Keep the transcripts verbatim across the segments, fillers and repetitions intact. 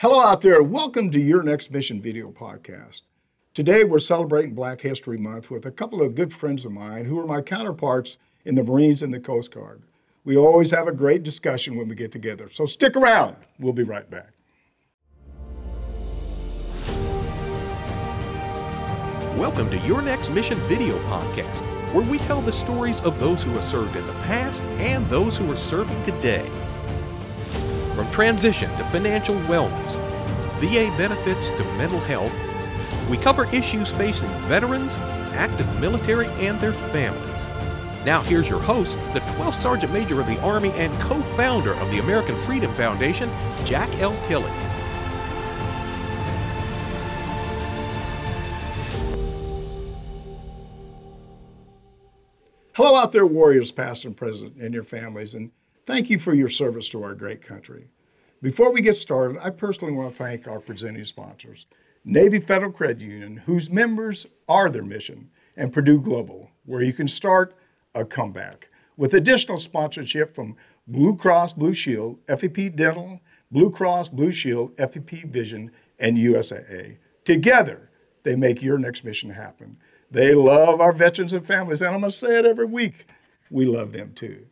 Hello out there, welcome to Your Next Mission video podcast. Today we're celebrating Black History Month with a couple of good friends of mine who are my counterparts in the Marines and the Coast Guard. We always have a great discussion when we get together, so stick around, we'll be right back. Welcome to Your Next Mission video podcast, where we tell the stories of those who have served in the past and those who are serving today. From transition to financial wellness, V A benefits to mental health, we cover issues facing veterans, active military, and their families. Now here's your host, the twelfth Sergeant Major of the Army and co-founder of the American Freedom Foundation, Jack L. Tilley. Hello out there, warriors past and present, and your families, and thank you for your service to our great country. Before we get started, I personally want to thank our presenting sponsors, Navy Federal Credit Union, whose members are their mission, and Purdue Global, where you can start a comeback, with additional sponsorship from Blue Cross Blue Shield, F E P Dental, Blue Cross Blue Shield, F E P Vision, and U S A A. Together, they make Your Next Mission happen. They love our veterans and families, and I'm going to say it every week, we love them too.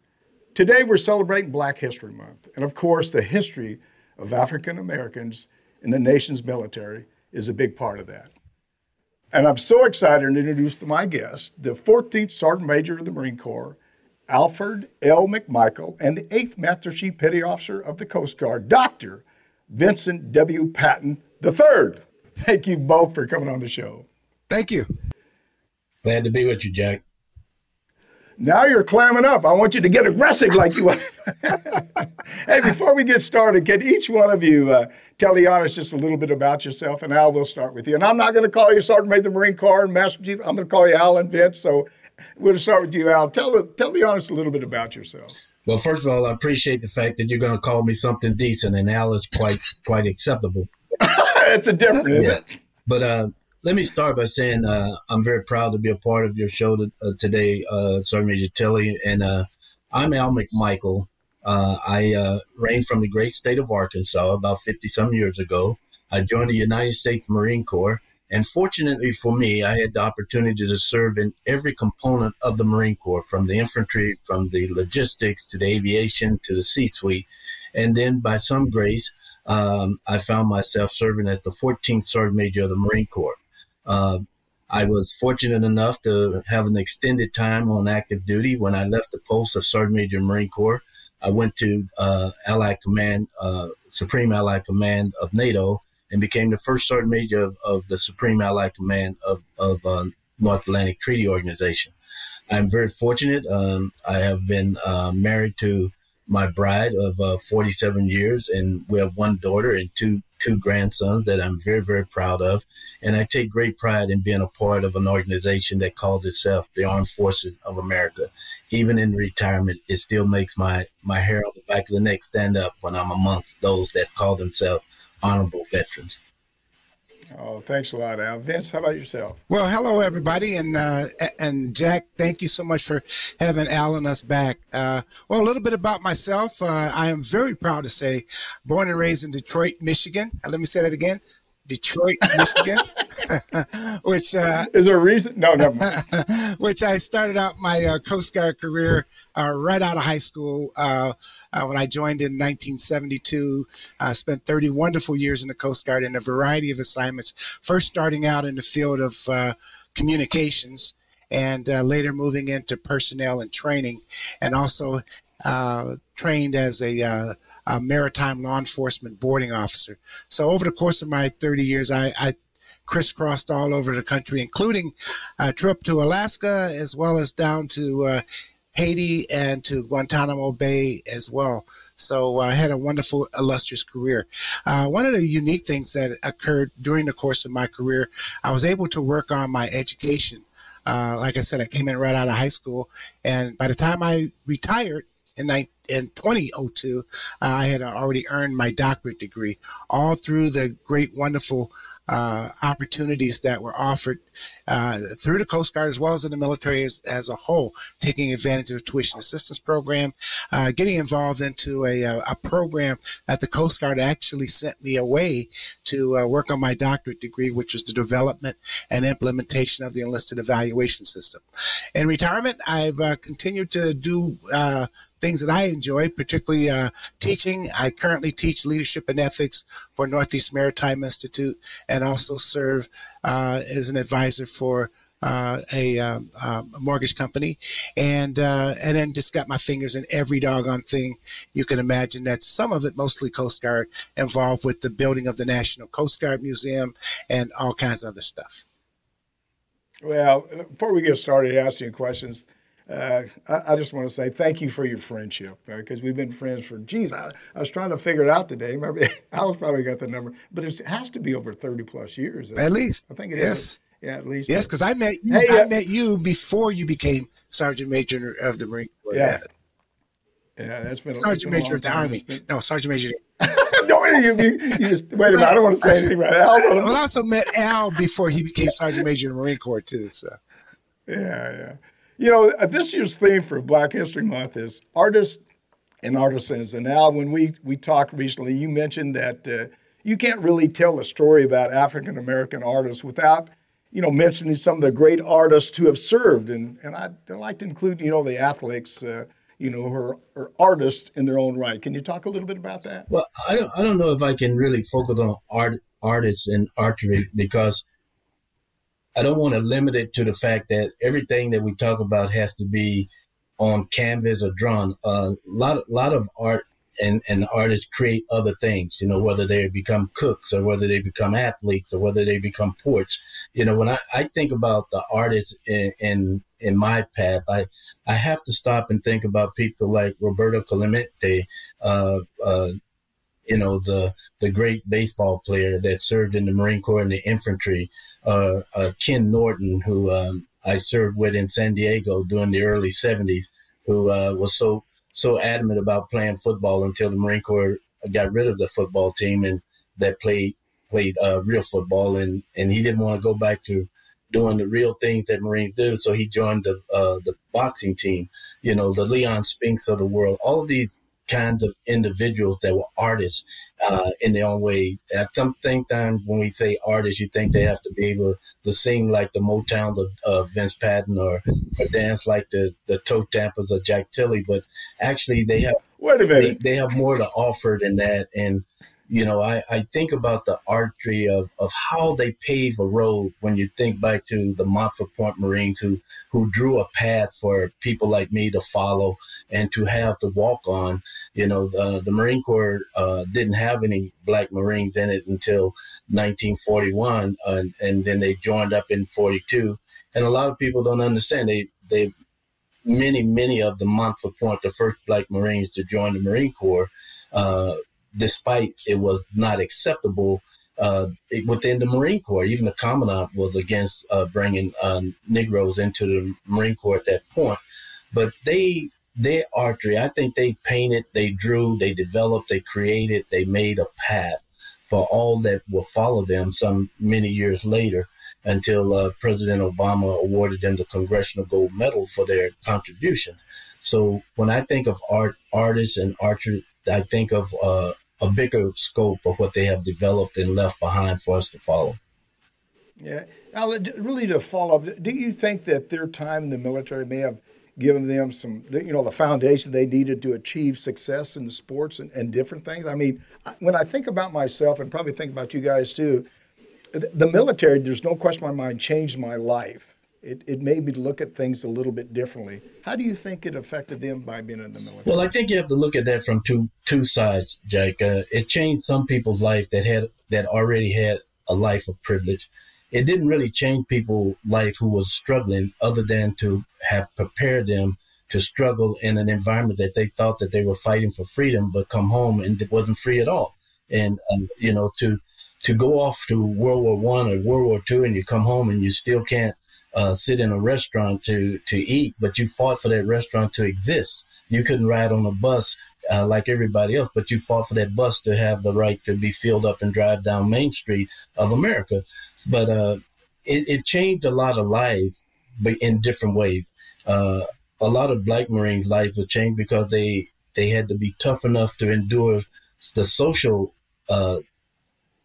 Today, we're celebrating Black History Month. And of course, the history of African Americans in the nation's military is a big part of that. And I'm so excited to introduce to my guest, the fourteenth Sergeant Major of the Marine Corps, Alford L. McMichael, and the eighth Master Chief Petty Officer of the Coast Guard, Doctor Vincent W. Patton the third. Thank you both for coming on the show. Thank you. Glad to be with you, Jack. Now you're clamming up. I want you to get aggressive like you are. Hey, before we get started, can each one of you uh, tell the audience just a little bit about yourself? And Al, we'll start with you. And I'm not going to call you Sergeant Major of the Marine Corps and Master Chief. I'm going to call you Al and Vince. So we'll start with you, Al. Tell the, tell the audience a little bit about yourself. Well, first of all, I appreciate the fact that you're going to call me something decent, and Al is quite quite acceptable. It's a difference, yeah. Isn't it? But uh, let me start by saying uh, I'm very proud to be a part of your show to, uh, today, uh, Sergeant Major Tilley. And uh, I'm Al McMichael. Uh, I uh, ran from the great state of Arkansas about fifty-some years ago. I joined the United States Marine Corps. And fortunately for me, I had the opportunity to serve in every component of the Marine Corps, from the infantry, from the logistics, to the aviation, to the C-suite. And then by some grace, um, I found myself serving as the fourteenth Sergeant Major of the Marine Corps. Uh, I was fortunate enough to have an extended time on active duty. When I left the post of Sergeant Major Marine Corps, I went to uh, Allied Command, uh, Supreme Allied Command of NATO, and became the first Sergeant Major of, of the Supreme Allied Command of, of uh, North Atlantic Treaty Organization. I'm very fortunate. Um, I have been uh, married to my bride of uh, forty-seven years, and we have one daughter and two two grandsons that I'm very, very proud of. And I take great pride in being a part of an organization that calls itself the Armed Forces of America. Even in retirement, it still makes my, my hair on the back of the neck stand up when I'm amongst those that call themselves honorable veterans. Oh, thanks a lot, Al. Vince, how about yourself? Well, hello, everybody. And uh, and Jack, thank you so much for having Al and us back. Uh, well, a little bit about myself. Uh, I am very proud to say born and raised in Detroit, Michigan. Uh, let me say that again. Detroit, Michigan, which uh, is there a reason. No, never mind. Which I started out my uh, Coast Guard career uh, right out of high school uh, uh, when I joined in nineteen seventy-two. I uh, spent thirty wonderful years in the Coast Guard in a variety of assignments. First, starting out in the field of uh, communications, and uh, later moving into personnel and training, and also uh, trained as a uh, a maritime law enforcement boarding officer. So over the course of my thirty years, I, I crisscrossed all over the country, including a trip to Alaska, as well as down to uh, Haiti and to Guantanamo Bay as well. So I had a wonderful, illustrious career. Uh, one of the unique things that occurred during the course of my career, I was able to work on my education. Uh, like I said, I came in right out of high school, and by the time I retired in, in twenty oh two, uh, I had already earned my doctorate degree, all through the great, wonderful uh, opportunities that were offered uh, through the Coast Guard, as well as in the military as, as a whole, taking advantage of the tuition assistance program, uh, getting involved into a, a, a program that the Coast Guard actually sent me away to uh, work on my doctorate degree, which was the development and implementation of the enlisted evaluation system. In retirement, I've uh, continued to do uh, things that I enjoy, particularly uh, teaching. I currently teach leadership and ethics for Northeast Maritime Institute, and also serve uh, as an advisor for uh, a, um, a mortgage company. And uh, and then just got my fingers in every doggone thing you can imagine. That's some of it mostly Coast Guard, involved with the building of the National Coast Guard Museum and all kinds of other stuff. Well, before we get started asking you questions, Uh, I, I just want to say thank you for your friendship, because uh, we've been friends for, geez, I, I was trying to figure it out today. Remember, Al's probably got the number, but it has to be over thirty plus years. At least. I think it yes. is. Yeah, at least. Yes, because I met you, hey, I uh, met you before you became Sergeant Major of the Marine Corps. Yeah. Yeah, that's been Sergeant a, been Major of the time. Army. Been... No, Sergeant Major. Don't you, you, you just, wait a minute, I don't want to say anything about Al. But... Well, I also met Al before he became Sergeant Major of the Marine Corps, too. So. Yeah, yeah. You know, this year's theme for Black History Month is artists and artisans. And now when we, we talked recently, you mentioned that uh, you can't really tell a story about African-American artists without, you know, mentioning some of the great artists who have served. And, and I'd, I'd like to include, you know, the athletes, uh, you know, who are, are artists in their own right. Can you talk a little bit about that? Well, I don't, I don't know if I can really focus on art, artists and archery, because I don't want to limit it to the fact that everything that we talk about has to be on canvas or drawn. A uh, lot, lot of art and, and artists create other things, you know, whether they become cooks or whether they become athletes or whether they become poets. You know, when I, I think about the artists in, in in my path, I I have to stop and think about people like Roberto Clemente, uh, uh, you know, the the great baseball player that served in the Marine Corps and the infantry. Uh, uh, Ken Norton, who um, I served with in San Diego during the early seventies, who uh, was so so adamant about playing football until the Marine Corps got rid of the football team and that played played uh, real football, and, and he didn't want to go back to doing the real things that Marines do, so he joined the uh, the boxing team. You know, the Leon Spinks of the world, all of these kinds of individuals that were artists Uh, in their own way. I think time when we say artists, you think they have to be able to sing like the Motowns of uh, Vince Patton, or, or dance like the, the Toe Tampers of Jack Tilley, but actually they have Wait a minute. They, they have more to offer than that. And, you know, I, I think about the archery of, of how they pave a road when you think back to the Montfort Point Marines who, who drew a path for people like me to follow and to have to walk on. You know, the, the Marine Corps uh, didn't have any Black Marines in it until nineteen forty-one, uh, and, and then they joined up in forty-two. And a lot of people don't understand. They, they, many, many of the Montfort Point, the first Black Marines to join the Marine Corps, uh, despite it was not acceptable uh, within the Marine Corps. Even the Commandant was against uh, bringing um, Negroes into the Marine Corps at that point, but they. Their archery, I think they painted, they drew, they developed, they created, they made a path for all that will follow them some many years later, until uh, President Obama awarded them the Congressional Gold Medal for their contributions. So when I think of art, artists and archers, I think of uh, a bigger scope of what they have developed and left behind for us to follow. Yeah. Now, really to follow up, do you think that their time in the military may have giving them some, you know, the foundation they needed to achieve success in the sports and, and different things? I mean, when I think about myself, and probably think about you guys too, the, the military, there's no question in my mind, changed my life. It it made me look at things a little bit differently. How do you think it affected them by being in the military? Well, I think you have to look at that from two two sides, Jake. Uh, it changed some people's life that had that already had a life of privilege. It didn't really change people's life who was struggling, other than to have prepared them to struggle in an environment that they thought that they were fighting for freedom, but come home and it wasn't free at all. And, um, you know, to to go off to World War One or World War Two, and you come home and you still can't uh, sit in a restaurant to, to eat, but you fought for that restaurant to exist. You couldn't ride on a bus uh, like everybody else, but you fought for that bus to have the right to be filled up and drive down Main Street of America. But uh, it, it changed a lot of life, but in different ways. Uh, a lot of Black Marines' lives were changed because they, they had to be tough enough to endure the social uh,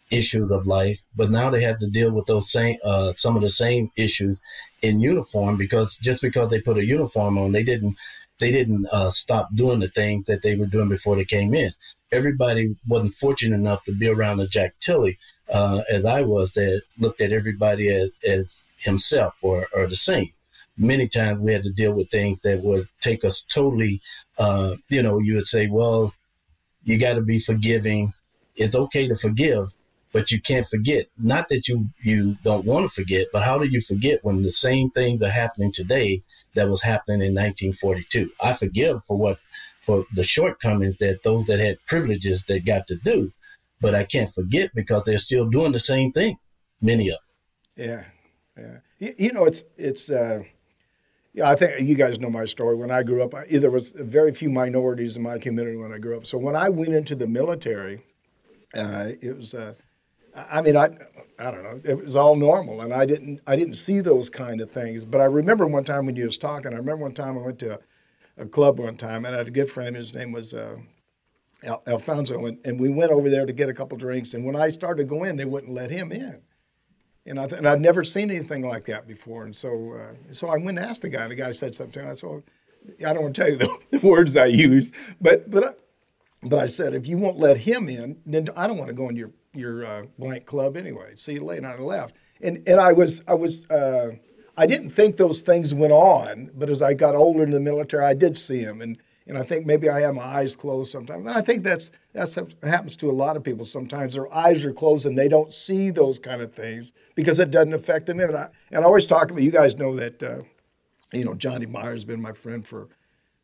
issues of life, but now they had to deal with those same uh, some of the same issues in uniform, because just because they put a uniform on, they didn't they didn't uh, stop doing the things that they were doing before they came in. Everybody wasn't fortunate enough to be around a Jack Tilley, uh, as I was, that looked at everybody as, as himself or, or the same. Many times we had to deal with things that would take us totally, uh, you know, you would say, well, you got to be forgiving. It's okay to forgive, but you can't forget. Not that you, you don't want to forget, but how do you forget when the same things are happening today that was happening in nineteen forty-two? I forgive for what, for the shortcomings that those that had privileges that got to do, but I can't forget because they're still doing the same thing, many of them. Yeah, yeah. You, you know, it's, it's, uh, yeah, I think you guys know my story. When I grew up, I, there was very few minorities in my community when I grew up. So when I went into the military, uh, it was, uh, I mean, I, I don't know. It was all normal, and I didn't, I didn't see those kind of things. But I remember one time when you was talking. I remember one time I went to a, a club one time, and I had a good friend. His name was uh, Al- Alfonso, and, and we went over there to get a couple drinks. And when I started to go in, they wouldn't let him in. And I th- and I'd never seen anything like that before. And so, uh, so I went and asked the guy. And the guy said something. I said, well, I don't want to tell you the, the words I used, but but I, but I said, if you won't let him in, then I don't want to go in your your uh, blank club anyway. See you later. And I left. And and I was I was uh, I didn't think those things went on, but as I got older in the military, I did see them. And and I think maybe I have my eyes closed sometimes. And I think that's that's happens to a lot of people sometimes. Their eyes are closed and they don't see those kind of things because it doesn't affect them. And I and I always talk about, you guys know that uh, you know, Johnny Meyer's been my friend for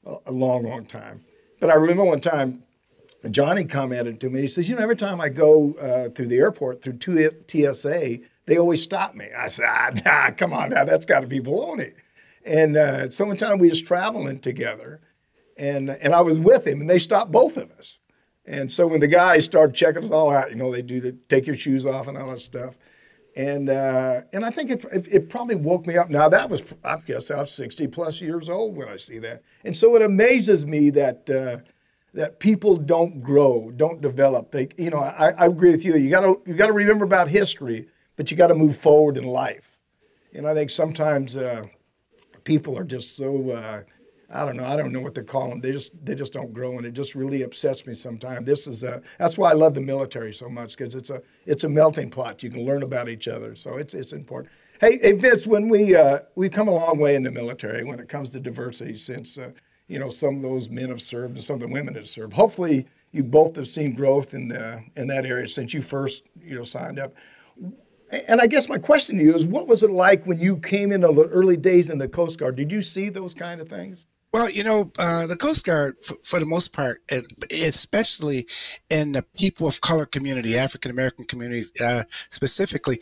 a, a long, long time. But I remember one time, Johnny commented to me, he says, you know, every time I go uh, through the airport, through T S A, they always stop me. I said, ah, nah, come on now, that's got to be baloney. And uh, so one time we was traveling together, and and I was with him, and they stopped both of us. And so when the guys started checking us all out, you know, they do the take your shoes off and all that stuff. And uh, and I think it, it it probably woke me up. Now that was, I guess I was sixty plus years old when I see that. And so it amazes me that uh, that people don't grow, don't develop. They, you know, I, I agree with you. You gotta you gotta remember about history, but you gotta move forward in life. And I think sometimes uh, people are just so. Uh, I don't know. I don't know what to call them. They just they just don't grow, and it just really upsets me sometimes. This is a, that's why I love the military so much, because it's a it's a melting pot. You can learn about each other, so it's it's important. Hey, hey Vince, when we uh, we've come a long way in the military when it comes to diversity, since uh, you know, some of those men have served and some of the women have served. Hopefully, you both have seen growth in the in that area since you first you know signed up. And I guess my question to you is, what was it like when you came in the early days in the Coast Guard? Did you see those kind of things? Well, you know, uh, the Coast Guard, for, for the most part, especially in the people of color community, African-American communities uh, specifically,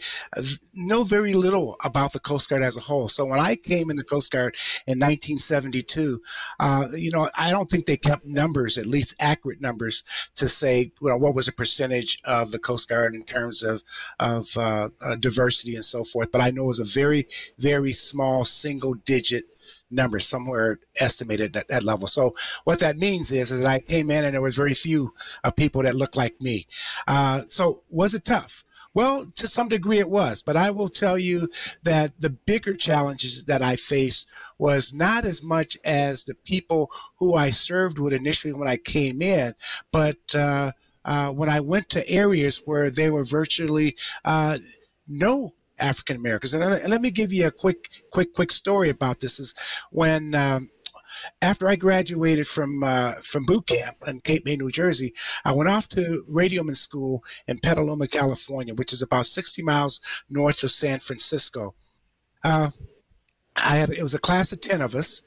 know very little about the Coast Guard as a whole. So when I came in the Coast Guard in nineteen seventy-two, uh, you know, I don't think they kept numbers, at least accurate numbers, to say, you know, what was the percentage of the Coast Guard in terms of, of uh, uh, diversity and so forth. But I know it was a very, very small single-digit number, somewhere estimated at that level. So what that means is, is that I came in and there was very few uh, people that looked like me. Uh, so was it tough? Well, to some degree it was, but I will tell you that the bigger challenges that I faced was not as much as the people who I served with initially when I came in, but uh, uh, when I went to areas where they were virtually uh, no African Americans. And, and let me give you a quick, quick, quick story about this. Is when, um, after I graduated from, uh, from boot camp in Cape May, New Jersey, I went off to radioman school in Petaluma, California, which is about sixty miles north of San Francisco. Uh, I had, it was a class of ten of us.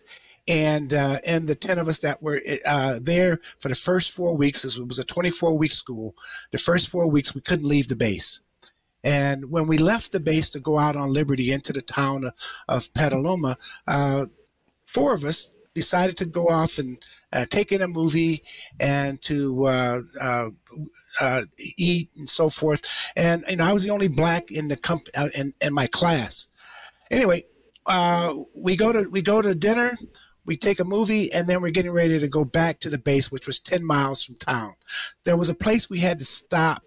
And, uh, and the ten of us that were, uh, there for the first four weeks, it was a twenty-four week school. The first four weeks, we couldn't leave the base. And when we left the base to go out on liberty into the town of, of Petaluma, uh, four of us, decided to go off and uh, take in a movie and to uh, uh, uh, eat and so forth. And you know, I was the only black in the comp- uh, in, in my class. Anyway, uh, we go to we go to dinner. We take a movie, and then we're getting ready to go back to the base, which was ten miles from town. There was a place we had to stop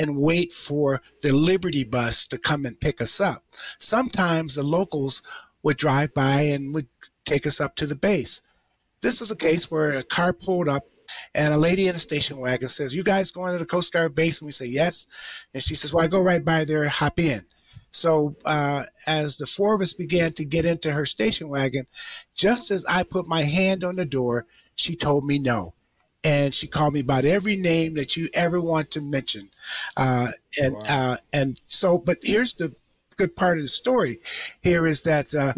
and wait for the Liberty bus to come and pick us up. Sometimes the locals would drive by and would take us up to the base. This was a case where a car pulled up, and a lady in a station wagon says, "You guys going to the Coast Guard base?" And we say, "Yes." And she says, "Well, I go right by there, hop in." So uh, as the four of us began to get into her station wagon, just as I put my hand on the door, she told me no. And she called me about every name that you ever want to mention. Uh, and wow. uh, and so, but here's the good part of the story here is that uh,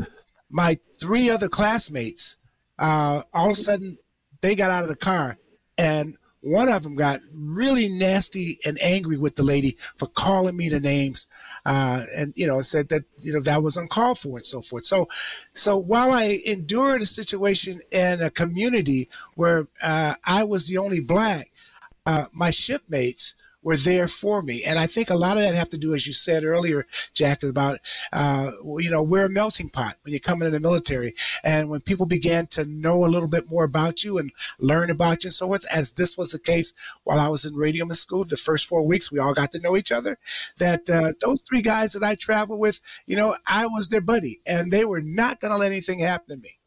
my three other classmates, uh, all of a sudden, they got out of the car. And one of them got really nasty and angry with the lady for calling me the names, uh, and you know, said that you know that was uncalled for and so forth. So, so while I endured a situation in a community where uh, I was the only black, uh, my shipmates were there for me, and I think a lot of that have to do, as you said earlier, Jack, about uh, you know we're a melting pot when you come into the military, and when people began to know a little bit more about you and learn about you and so forth. As this was the case while I was in radioman school, the first four weeks we all got to know each other. That uh, those three guys that I traveled with, you know, I was their buddy, and they were not going to let anything happen to me.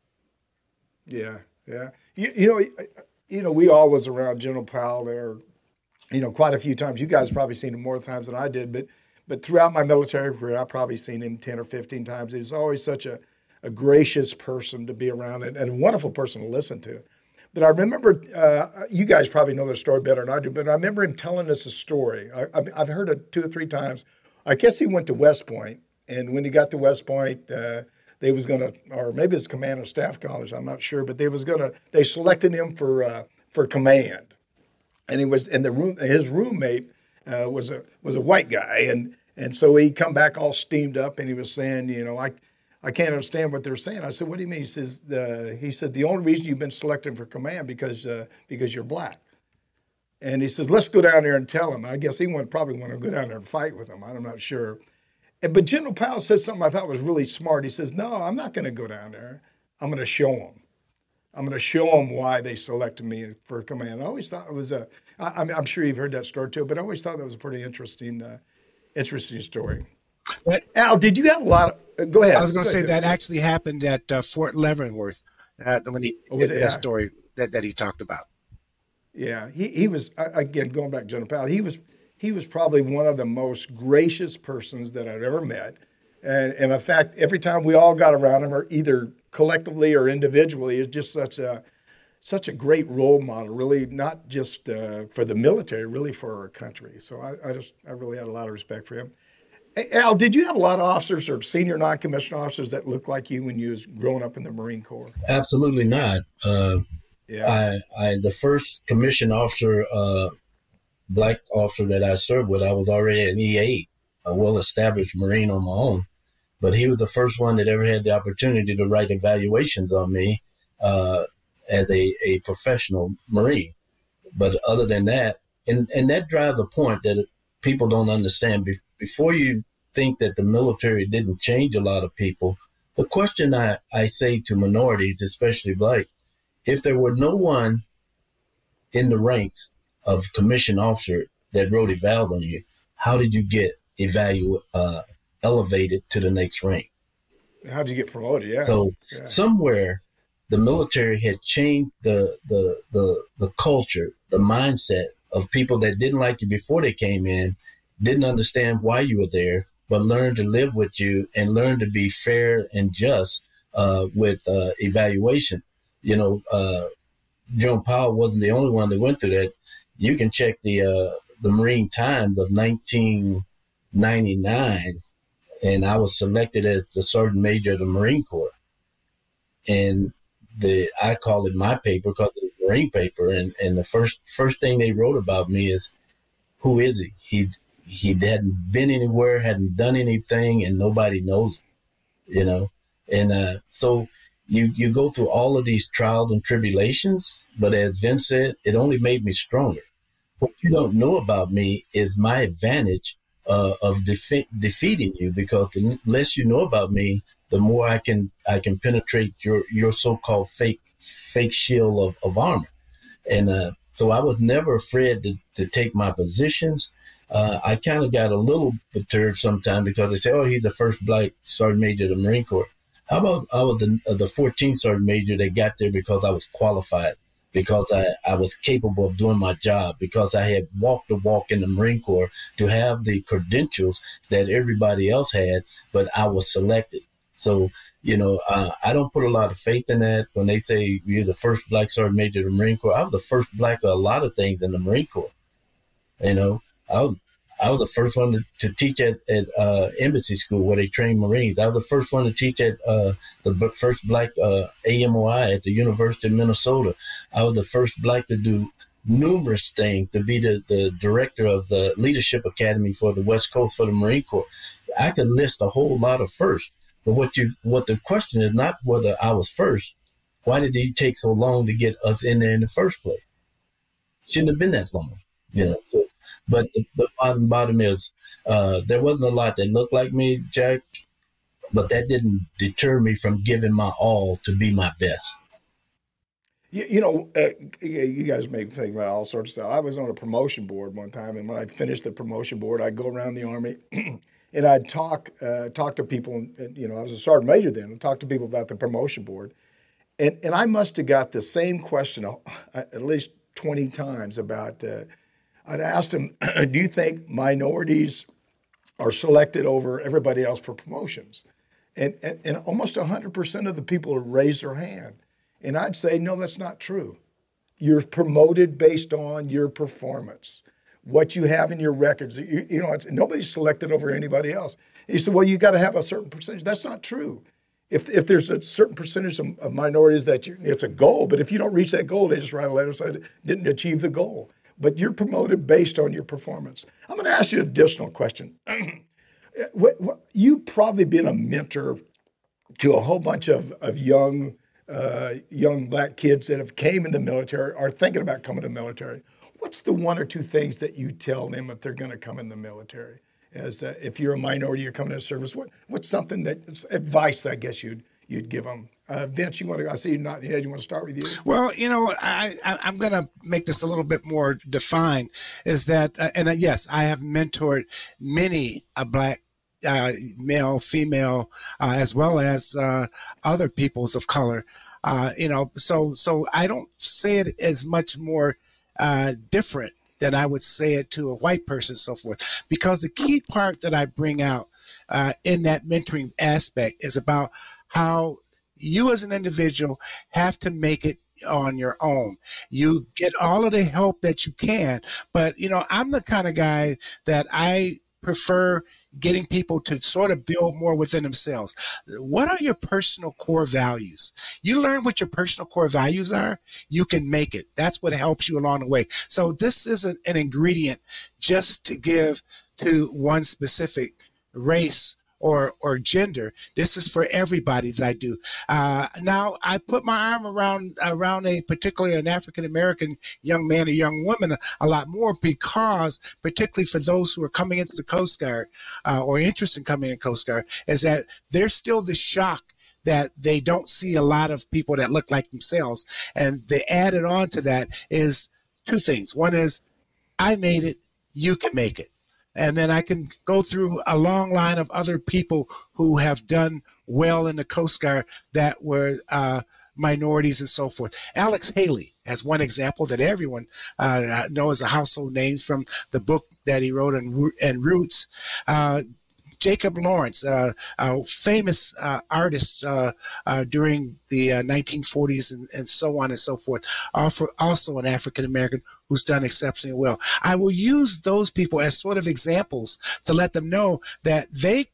Yeah, yeah, you, you know, you know, we all was around General Powell there. You know, quite a few times. You guys probably seen him more times than I did, but but throughout my military career, I probably seen him ten or fifteen times. He was always such a, a gracious person to be around and, and a wonderful person to listen to. But I remember, uh, you guys probably know the story better than I do, but I remember him telling us a story. I, I've, I've heard it two or three times. I guess he went to West Point, and when he got to West Point, uh, they was going to, or maybe it's Command of Staff College, I'm not sure, but they was going to, they selected him for uh, for command. And he was, and the room, his roommate uh, was a was a white guy, and and so he come back all steamed up, and he was saying, you know, I, I can't understand what they're saying. I said, "What do you mean?" He says, uh, he said, "The only reason you've been selected for command because uh, because you're black." And he says, "Let's go down there and tell him." I guess he would probably want to go down there and fight with him. I'm not sure. And, but General Powell said something I thought was really smart. He says, "No, I'm not going to go down there. I'm going to show him. I'm going to show them why they selected me for command." I always thought it was a, I, I'm sure you've heard that story too, but I always thought that was a pretty interesting, uh, interesting story. But, Al, did you have a lot of, go ahead. I was going to say that actually happened at uh, Fort Leavenworth uh, when he, oh, did that story that, that he talked about. Yeah. He, he was, again, going back to General Powell, he was, he was probably one of the most gracious persons that I've ever met. And, and in fact, every time we all got around him, or either collectively or individually, is just such a such a great role model, really, not just uh, for the military, really for our country. So I, I just I really had a lot of respect for him. Hey, Al, did you have a lot of officers or senior non-commissioned officers that looked like you when you was growing up in the Marine Corps? Absolutely not. Uh, yeah, I, I the first commissioned officer, uh, black officer that I served with, I was already an E eight, a well-established Marine on my own. But he was the first one that ever had the opportunity to write evaluations on me uh, as a, a professional Marine. But other than that, and, and that drives a point that people don't understand. Be- before you think that the military didn't change a lot of people, the question I, I say to minorities, especially black, if there were no one in the ranks of commissioned officer that wrote evals on you, how did you get evalu- uh elevated to the next rank? How'd you get promoted? Yeah. So yeah. Somewhere the military had changed the, the the the culture, the mindset of people that didn't like you before they came in, didn't understand why you were there, but learned to live with you and learned to be fair and just uh, with uh, evaluation. You know, uh, General Powell wasn't the only one that went through that. You can check the uh, the Marine Times of nineteen ninety-nine. And I was selected as the Sergeant Major of the Marine Corps. And the I call it my paper because it's a Marine paper. And, and the first first thing they wrote about me is, who is he? He he hadn't been anywhere, hadn't done anything, and nobody knows him, you know. And uh, so you, you go through all of these trials and tribulations, but as Vince said, it only made me stronger. What you don't know about me is my advantage uh, of defe- defeating you, because the less you know about me, the more I can I can penetrate your, your so-called fake fake shield of, of armor. And uh, so I was never afraid to, to take my positions. Uh, I kind of got a little perturbed sometimes because they say, oh, he's the first Black Sergeant Major of the Marine Corps. How about I was the, uh, the fourteenth Sergeant Major that got there because I was qualified, because I, I was capable of doing my job, because I had walked the walk in the Marine Corps to have the credentials that everybody else had, but I was selected. So, you know, uh, I don't put a lot of faith in that. When they say you're the first Black Sergeant Major of the Marine Corps, I was the first Black of a lot of things in the Marine Corps. You know, I was, I was the first one to, to teach at, at uh, embassy school where they train Marines. I was the first one to teach at uh, the first Black uh, A M O I at the University of Minnesota. I was the first Black to do numerous things, to be the, the director of the Leadership Academy for the West Coast for the Marine Corps. I could list a whole lot of firsts. But what you, what the question is not whether I was first. Why did it take so long to get us in there in the first place? Shouldn't have been that long, you know. So, but the, the bottom bottom is uh, there wasn't a lot that looked like me, Jack, but that didn't deter me from giving my all to be my best. You, you know, uh, you guys make me think about all sorts of stuff. I was on a promotion board one time, and when I finished the promotion board, I'd go around the Army. And I'd talk, uh, talk to people, and, you know, I was a sergeant major then, I'd talk to people about the promotion board. And and I must have got the same question at least twenty times about, uh, I'd asked them, do you think minorities are selected over everybody else for promotions? And, and, and almost one hundred percent of the people would raise their hand. And I'd say, no, that's not true. You're promoted based on your performance, what you have in your records. You, you know, it's, nobody's selected over anybody else. And you said, well, you got to have a certain percentage. That's not true. If if there's a certain percentage of, of minorities that you, it's a goal, but if you don't reach that goal, they just write a letter and say, didn't achieve the goal. But you're promoted based on your performance. I'm going to ask you an additional question. what, what, you've probably been a mentor to a whole bunch of, of young, uh, young Black kids that have came in the military or thinking about coming to the military. What's the one or two things that you tell them if they're going to come in the military? As uh, if you're a minority, you're coming to service. What what's something that advice I guess you'd you'd give them? Uh, Vince, you want to? I see you nodding your head. You want to start with you? Well, you know, I, I I'm going to make this a little bit more defined. Is that uh, and uh, yes, I have mentored many a Black. Uh, male, female, uh, as well as uh, other peoples of color. Uh, you know, so so I don't say it as much more uh, different than I would say it to a white person, so forth. Because the key part that I bring out uh, in that mentoring aspect is about how you as an individual have to make it on your own. You get all of the help that you can, but you know, I'm the kind of guy that I prefer getting people to sort of build more within themselves. What are your personal core values? You learn what your personal core values are, you can make it. That's what helps you along the way. So this isn't an ingredient just to give to one specific race or or gender. This is for everybody that I do. Uh, now, I put my arm around around a particularly an African-American young man or young woman a, a lot more because, particularly for those who are coming into the Coast Guard uh, or interested in coming in Coast Guard, is that there's still the shock that they don't see a lot of people that look like themselves. And the added on to that is two things. One is, I made it, you can make it. And then I can go through a long line of other people who have done well in the Coast Guard that were uh, minorities and so forth. Alex Haley, as one example that everyone uh, knows a household name from the book that he wrote in, in Roots. Uh, Jacob Lawrence, uh, a famous uh, artist uh, uh, during the uh, nineteen forties and, and so on and so forth, also an African-American who's done exceptionally well. I will use those people as sort of examples to let them know that they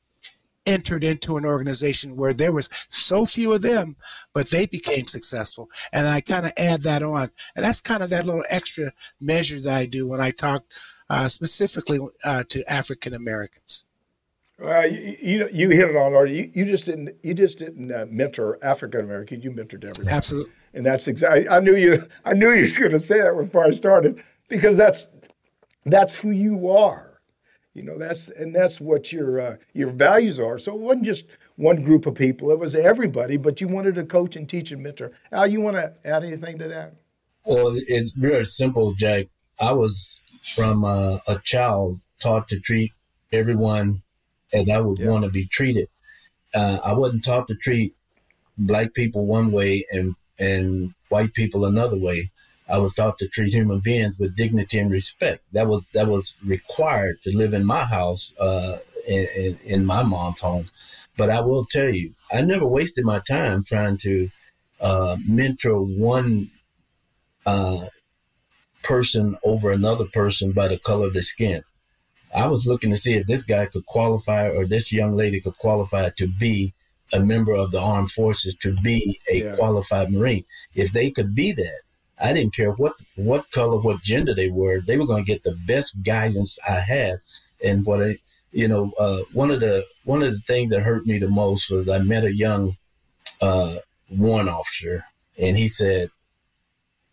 entered into an organization where there was so few of them, but they became successful. And I kind of add that on. And that's kind of that little extra measure that I do when I talk uh, specifically uh, to African-Americans. Uh, you, you you hit it on already. You, you just didn't you just didn't uh, mentor African Americans. You mentored everyone. Absolutely. And that's exactly. I knew you. I knew you were going to say that before I started, because that's that's who you are. You know that's and that's what your uh, your values are. So it wasn't just one group of people. It was everybody. But you wanted to coach and teach and mentor. Al, you want to add anything to that? Well, it's very simple, Jack. I was from uh, a child taught to treat everyone as I would yeah. want to be treated. Uh, I wasn't taught to treat black people one way and, and white people another way. I was taught to treat human beings with dignity and respect. That was that was required to live in my house, uh, in, in my mom's home. But I will tell you, I never wasted my time trying to uh, mentor one uh, person over another person by the color of their skin. I was looking to see if this guy could qualify or this young lady could qualify to be a member of the armed forces, to be a yeah. qualified Marine. If they could be that, I didn't care what, what color, what gender they were, they were going to get the best guidance I had. And what I, you know, uh, one of the, one of the things that hurt me the most was I met a young uh, warrant officer, and he said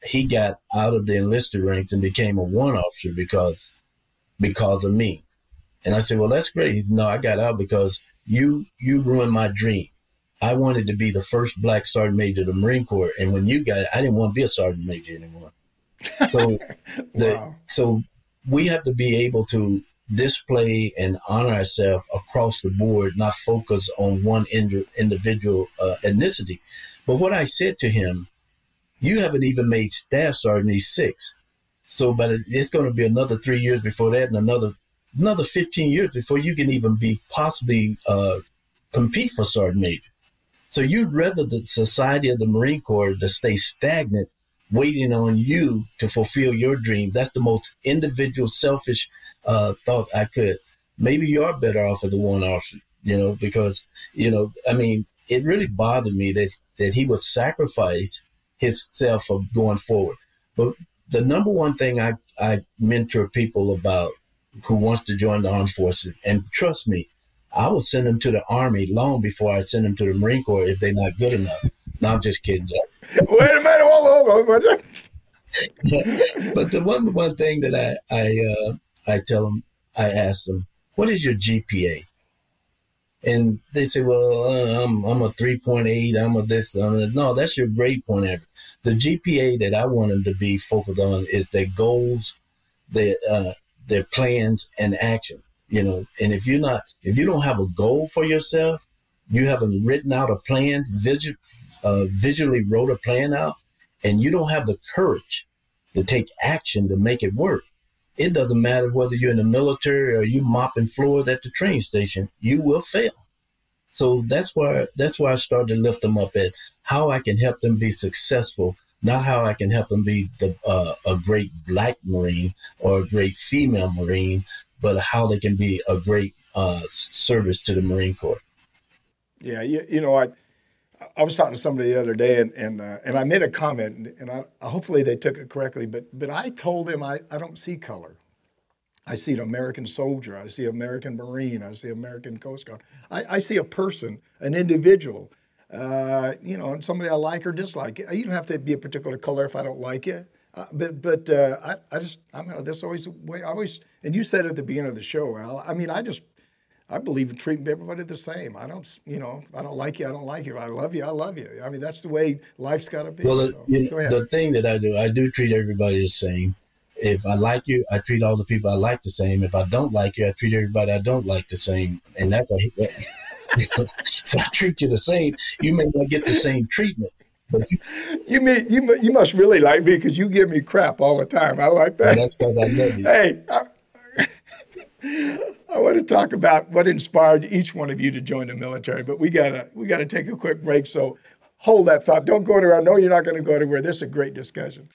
he got out of the enlisted ranks and became a warrant officer because because of me. And I said, well, that's great. He said, no, I got out because you you ruined my dream. I wanted to be the first black sergeant major of the Marine Corps. And when you got it, I didn't want to be a sergeant major anymore. So wow. the, so we have to be able to display and honor ourselves across the board, not focus on one ind- individual uh, ethnicity. But what I said to him, you haven't even made staff sergeant E six. So, but it's going to be another three years before that, and another another fifteen years before you can even be possibly uh, compete for sergeant major. So you'd rather the society of the Marine Corps to stay stagnant, waiting on you to fulfill your dream. That's the most individual, selfish uh, thought I could. Maybe you are better off as a warrant officer, you know, because you know, I mean, it really bothered me that that he would sacrifice himself for going forward, but. The number one thing I, I mentor people about who wants to join the armed forces, and trust me, I will send them to the Army long before I send them to the Marine Corps if they're not good enough. No, I'm just kidding, Jack. Wait a minute, hold on, hold on. yeah. But the one one thing that I I uh, I tell them, I ask them, what is your G P A? And they say, well, uh, I'm I'm a three point eight, I'm a this, I'm a, no, that's your grade point average. The G P A that I want them to be focused on is their goals, their uh, their plans and action. You know, and if you're not, if you don't have a goal for yourself, you haven't written out a plan, visu- uh, visually wrote a plan out, and you don't have the courage to take action to make it work. It doesn't matter whether you're in the military or you mopping floors at the train station, you will fail. So that's why that's why I started to lift them up at. How I can help them be successful, not how I can help them be the, uh, a great black Marine or a great female Marine, but how they can be a great uh, service to the Marine Corps. Yeah, you, you know, I I was talking to somebody the other day, and and, uh, and I made a comment, and I, hopefully they took it correctly, but but I told them I, I don't see color. I see an American soldier, I see an American Marine, I see an American Coast Guard. I, I see a person, an individual. Uh, you know, somebody I like or dislike. You don't have to be a particular color if I don't like you. Uh, but but uh, I, I just, I mean, that's always the way I always, and you said at the beginning of the show, Al, I mean, I just, I believe in treating everybody the same. I don't, you know, I don't like you, I don't like you. I love you, I love you. I mean, that's the way life's got to be. Well, so, you know, the thing that I do, I do treat everybody the same. If I like you, I treat all the people I like the same. If I don't like you, I treat everybody I don't like the same. And that's a So I treat you the same. You may not get the same treatment. But you, you mean you you must really like me because you give me crap all the time. I like that. That's because I love you. Hey, I, I want to talk about what inspired each one of you to join the military, but we gotta we gotta take a quick break. So hold that thought. Don't go anywhere. I know you're not going to go anywhere. This is a great discussion.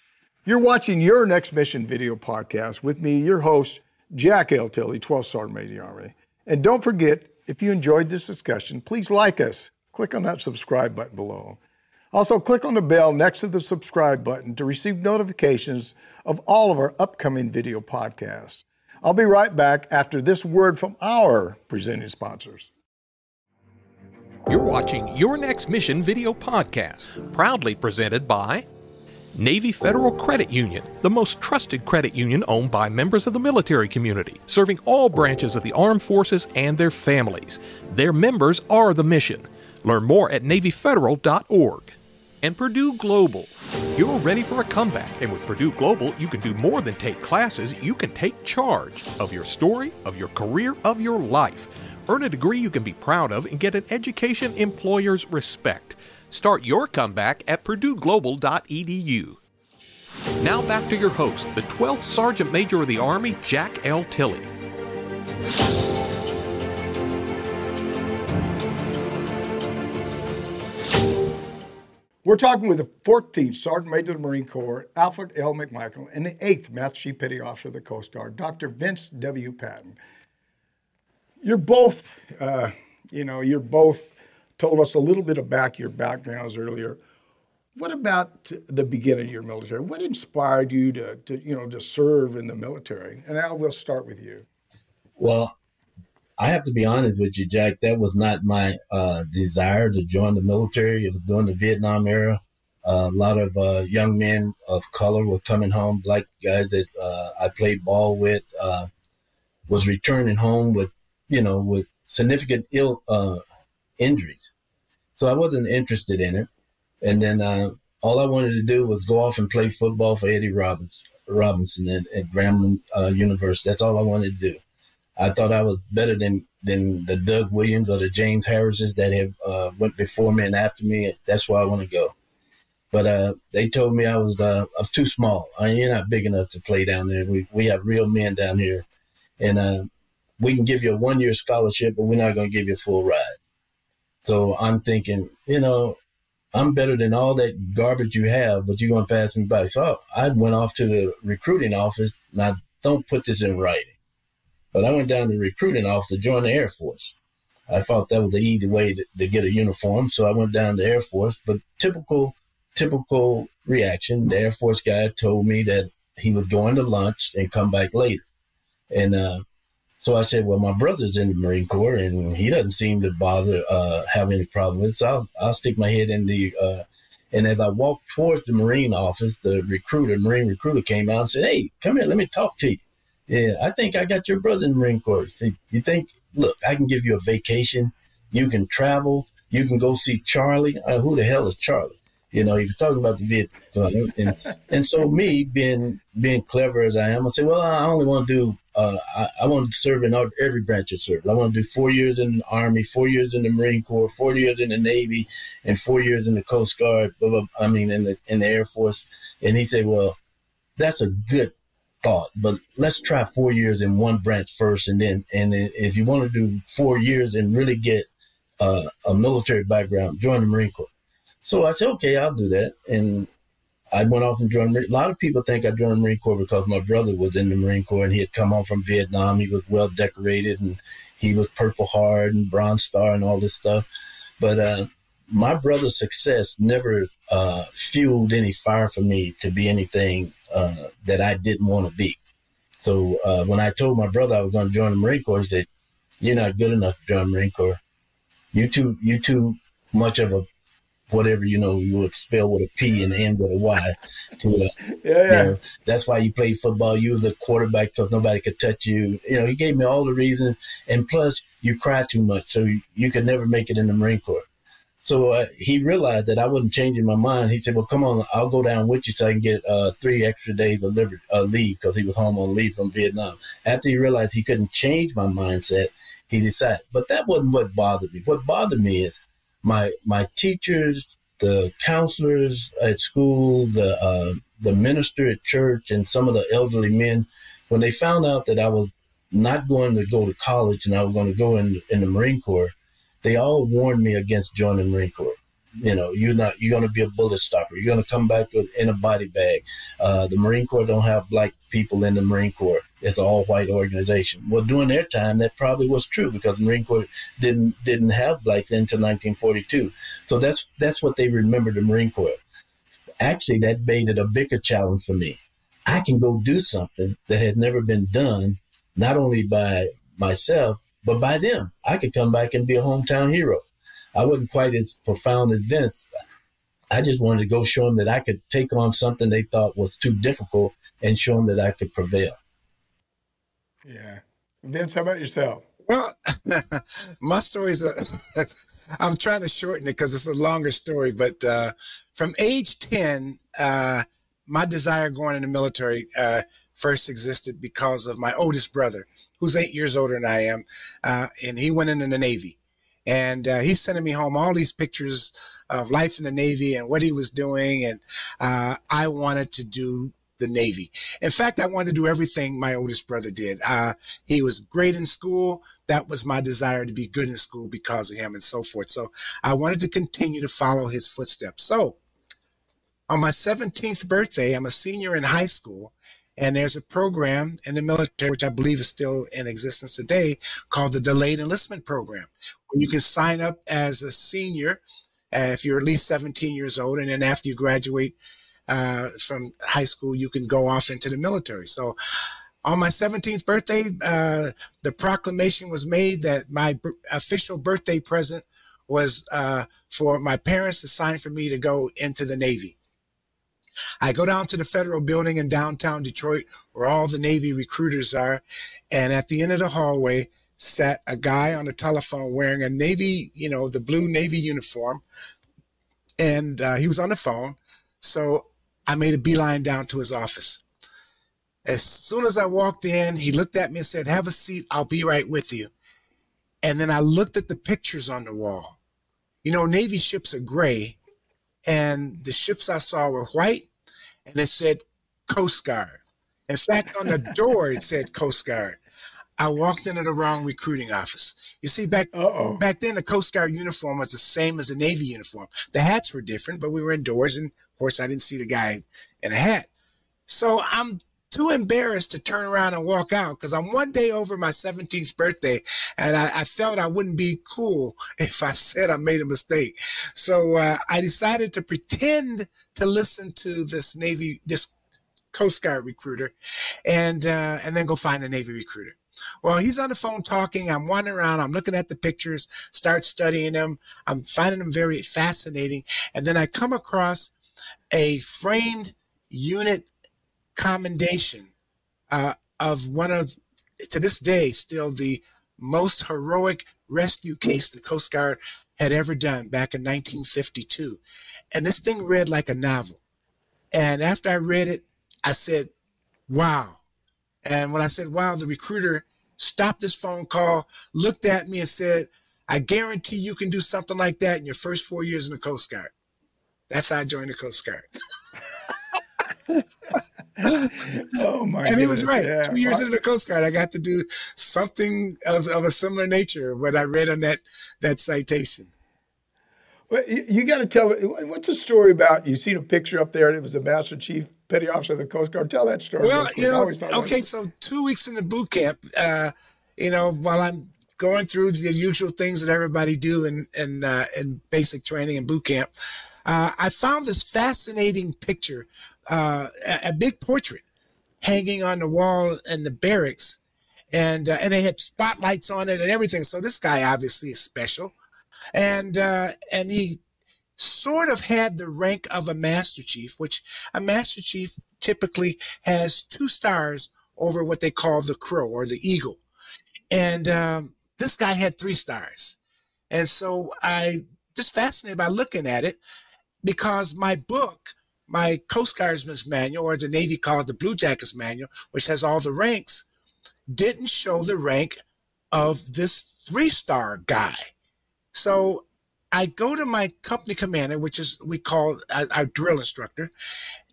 You're watching Your Next Mission video podcast with me, your host Jack L. Tilley, twelfth Sergeant Major of the Army, and don't forget. If you enjoyed this discussion, please like us. Click on that subscribe button below. Also, click on the bell next to the subscribe button to receive notifications of all of our upcoming video podcasts. I'll be right back after this word from our presenting sponsors. You're watching Your Next Mission video podcast, proudly presented by Navy Federal Credit Union, the most trusted credit union owned by members of the military community, serving all branches of the armed forces and their families. Their members are the mission. Learn more at navy federal dot org. And Purdue Global. You're ready for a comeback, and with Purdue Global, you can do more than take classes. You can take charge of your story, of your career, of your life. Earn a degree you can be proud of and get an education employers respect. Start your comeback at purdue global dot e d u. Now back to your host, the twelfth Sergeant Major of the Army, Jack L. Tilley. We're talking with the fourteenth Sergeant Major of the Marine Corps, Alford L. McMichael, and the eighth Master Chief Petty Officer of the Coast Guard, Doctor Vince W. Patton. You're both, uh, you know, you're both told us a little bit about your backgrounds earlier. What about the beginning of your military? What inspired you to, to you know, to serve in the military? And Al, we'll start with you. Well, I have to be honest with you, Jack. That was not my uh, desire to join the military. It was during the Vietnam era. Uh, a lot of uh, young men of color were coming home, black guys that uh, I played ball with, uh, was returning home with, you know, with significant ill uh, injuries. So I wasn't interested in it. And then uh, all I wanted to do was go off and play football for Eddie Roberts, Robinson at, at Grambling uh, University. That's all I wanted to do. I thought I was better than, than the Doug Williams or the James Harrises that have uh, went before me and after me. That's where I want to go. But uh, they told me I was uh, I was too small. I mean, you're not big enough to play down there. We we have real men down here. And uh, we can give you a one-year scholarship, but we're not going to give you a full ride. So I'm thinking, you know, I'm better than all that garbage you have, but you're going to pass me by. So I went off to the recruiting office. Now, don't put this in writing. But I went down to the recruiting office to join the Air Force. I thought that was the easy way to, to get a uniform, so I went down to the Air Force. But typical, typical reaction, the Air Force guy told me that he was going to lunch and come back later. And uh, so I said, well, my brother's in the Marine Corps, and he doesn't seem to bother uh, have any problem with it, so I'll, I'll stick my head in the uh, – and as I walked towards the Marine office, the recruiter, Marine recruiter came out and said, hey, come here, let me talk to you. Yeah, I think I got your brother in the Marine Corps. See, you think, look, I can give you a vacation. You can travel. You can go see Charlie. Uh, who the hell is Charlie? You know, if you're talking about the Vietnam. And, and so me, being being clever as I am, I say, well, I only want to do, uh, I, I want to serve in every branch of service. I want to do four years in the Army, four years in the Marine Corps, four years in the Navy, and four years in the Coast Guard, blah, blah, I mean, in the, in the Air Force. And he said, well, that's a good thought, but let's try four years in one branch first, and then and if you want to do four years and really get uh, a military background, join the Marine Corps. So I said, okay, I'll do that, and I went off and joined. A lot of people think I joined the Marine Corps because my brother was in the Marine Corps, and he had come home from Vietnam. He was well decorated, and he was Purple Heart and Bronze Star and all this stuff. But uh, my brother's success never uh, fueled any fire for me to be anything Uh, that I didn't want to be. So uh, when I told my brother I was going to join the Marine Corps, he said, you're not good enough to join the Marine Corps. You too, you too much of a whatever, you know, you would spell with a P and end with a Y. To, uh, yeah. You know, that's why you play football. You were the quarterback because nobody could touch you. You know, he gave me all the reasons. And plus, you cry too much, so you, you could never make it in the Marine Corps. So uh, he realized that I wasn't changing my mind. He said, well, come on, I'll go down with you so I can get uh, three extra days of liber- uh, leave, because he was home on leave from Vietnam. After he realized he couldn't change my mindset, he decided. But that wasn't what bothered me. What bothered me is my my teachers, the counselors at school, the uh, the minister at church, and some of the elderly men, when they found out that I was not going to go to college and I was going to go in, in the Marine Corps, they all warned me against joining the Marine Corps. You know, you're not, you're going to be a bullet stopper. You're going to come back with, in a body bag. Uh, the Marine Corps don't have black people in the Marine Corps. It's an all-white organization. Well, during their time, that probably was true, because the Marine Corps didn't didn't have blacks until nineteen forty-two. So that's that's what they remembered the Marine Corps. Actually, that made it a bigger challenge for me. I can go do something that had never been done not only by myself, but by them. I could come back and be a hometown hero. I wasn't quite as profound as Vince. I just wanted to go show them that I could take on something they thought was too difficult and show them that I could prevail. Yeah. Vince, how about yourself? Well, my story is, a, I'm trying to shorten it because it's a longer story, but uh, from age ten, uh, my desire going in the military uh, first existed because of my oldest brother, who's eight years older than I am, uh, and he went into the Navy. And uh, he's sending me home all these pictures of life in the Navy and what he was doing, and uh, I wanted to do the Navy. In fact, I wanted to do everything my oldest brother did. Uh, he was great in school. That was my desire, to be good in school because of him and so forth. So I wanted to continue to follow his footsteps. So on my seventeenth birthday, I'm a senior in high school, and there's a program in the military, which I believe is still in existence today, called the Delayed Enlistment Program, where you can sign up as a senior uh, if you're at least seventeen years old, and then after you graduate Uh, from high school, you can go off into the military. So on my seventeenth birthday, uh, the proclamation was made that my b- official birthday present was uh, for my parents to sign for me to go into the Navy. I go down to the federal building in downtown Detroit where all the Navy recruiters are. And at the end of the hallway sat a guy on the telephone wearing a Navy, you know, the blue Navy uniform. And uh, he was on the phone. So I made a beeline down to his office. As soon as I walked in, he looked at me and said, "Have a seat. I'll be right with you." And then I looked at the pictures on the wall. You know, Navy ships are gray, and the ships I saw were white, and it said Coast Guard. In fact, on the door, it said Coast Guard. I walked into the wrong recruiting office. You see, back Uh-oh. back then, the Coast Guard uniform was the same as the Navy uniform. The hats were different, but we were indoors, and of course, I didn't see the guy in a hat. So I'm too embarrassed to turn around and walk out, because I'm one day over my seventeenth birthday, and I, I felt I wouldn't be cool if I said I made a mistake. So uh, I decided to pretend to listen to this Navy, this Coast Guard recruiter, and uh, and then go find the Navy recruiter. Well, he's on the phone talking. I'm wandering around. I'm looking at the pictures, start studying them. I'm finding them very fascinating. And then I come across a framed unit commendation uh, of one of, to this day, still the most heroic rescue case the Coast Guard had ever done back in nineteen fifty-two. And this thing read like a novel. And after I read it, I said, wow. And when I said, wow, the recruiter stopped this phone call, looked at me and said, "I guarantee you can do something like that in your first four years in the Coast Guard." That's how I joined the Coast Guard. Oh, my God. And he was right. Yeah. Two years into the Coast Guard, I got to do something of, of a similar nature, what I read on that, that citation. Well, you got to tell, what's the story about, you seen a picture up there, and it was the Master Chief Petty Officer of the Coast Guard. Tell that story. Well, you know, okay, that. So two weeks in the boot camp, uh, you know, while I'm going through the usual things that everybody do in in, uh, in basic training and boot camp, uh, I found this fascinating picture, uh, a, a big portrait hanging on the wall in the barracks, and uh, and they had spotlights on it and everything. So this guy obviously is special, and uh, and he sort of had the rank of a Master Chief, which a Master Chief typically has two stars over what they call the crow or the eagle. And um, this guy had three stars. And so I just fascinated by looking at it, because my book, my Coast Guardsman's Manual, or the Navy called the Blue Jacket's Manual, which has all the ranks, didn't show the rank of this three-star guy. So I go to my company commander, which is we call our drill instructor,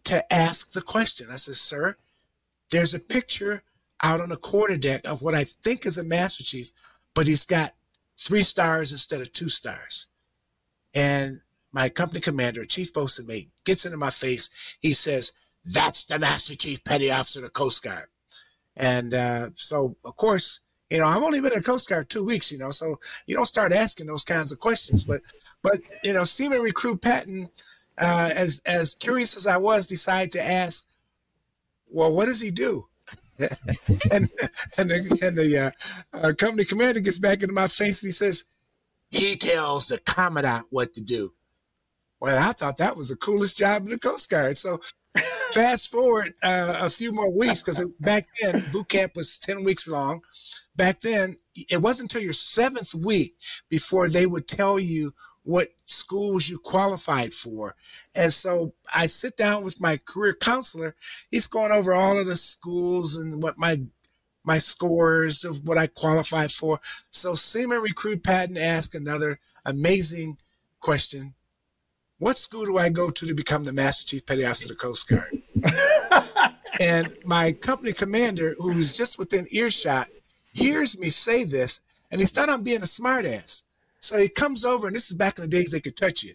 to ask the question. I said, "Sir, there's a picture out on the quarter deck of what I think is a Master Chief, but he's got three stars instead of two stars." And my company commander, Chief Bosun Mate, gets into my face. He says, "That's the Master Chief Petty Officer of the Coast Guard." And uh, so, of course, you know, I've only been in the Coast Guard two weeks, you know, so you don't start asking those kinds of questions. But, but you know, Seaman Recruit Patton, uh, as as curious as I was, decided to ask, "Well, what does he do?" and and the, and the uh, uh, company commander gets back into my face and he says, he tells the commandant what to do. Well, I thought that was the coolest job in the Coast Guard. So fast forward uh, a few more weeks, because back then boot camp was ten weeks long. Back then, it wasn't until your seventh week before they would tell you what schools you qualified for. And so I sit down with my career counselor. He's going over all of the schools and what my my scores of what I qualified for. So Seaman Recruit Patton asked another amazing question. What school do I go to to become the Master Chief Petty Officer of the Coast Guard? And my company commander, who was just within earshot, hears me say this, and he thought I'm being a smartass. So he comes over, and this is back in the days they could touch you.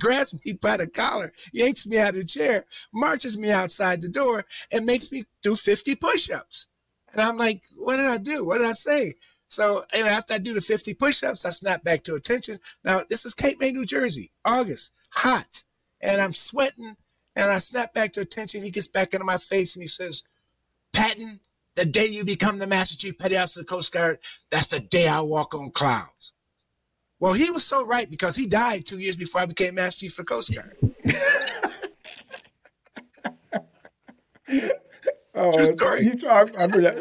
Grabs me by the collar, yanks me out of the chair, marches me outside the door, and makes me do fifty push-ups. And I'm like, what did I do? What did I say? So and after I do the fifty push-ups, I snap back to attention. Now, this is Cape May, New Jersey, August, hot, and I'm sweating, and I snap back to attention. He gets back into my face, and he says, Patton, the day you become the Master Chief Petty Officer of the Coast Guard, that's the day I walk on clouds. Well, he was so right, because he died two years before I became Master Chief of the Coast Guard. Oh, true story. You talk, I forgot.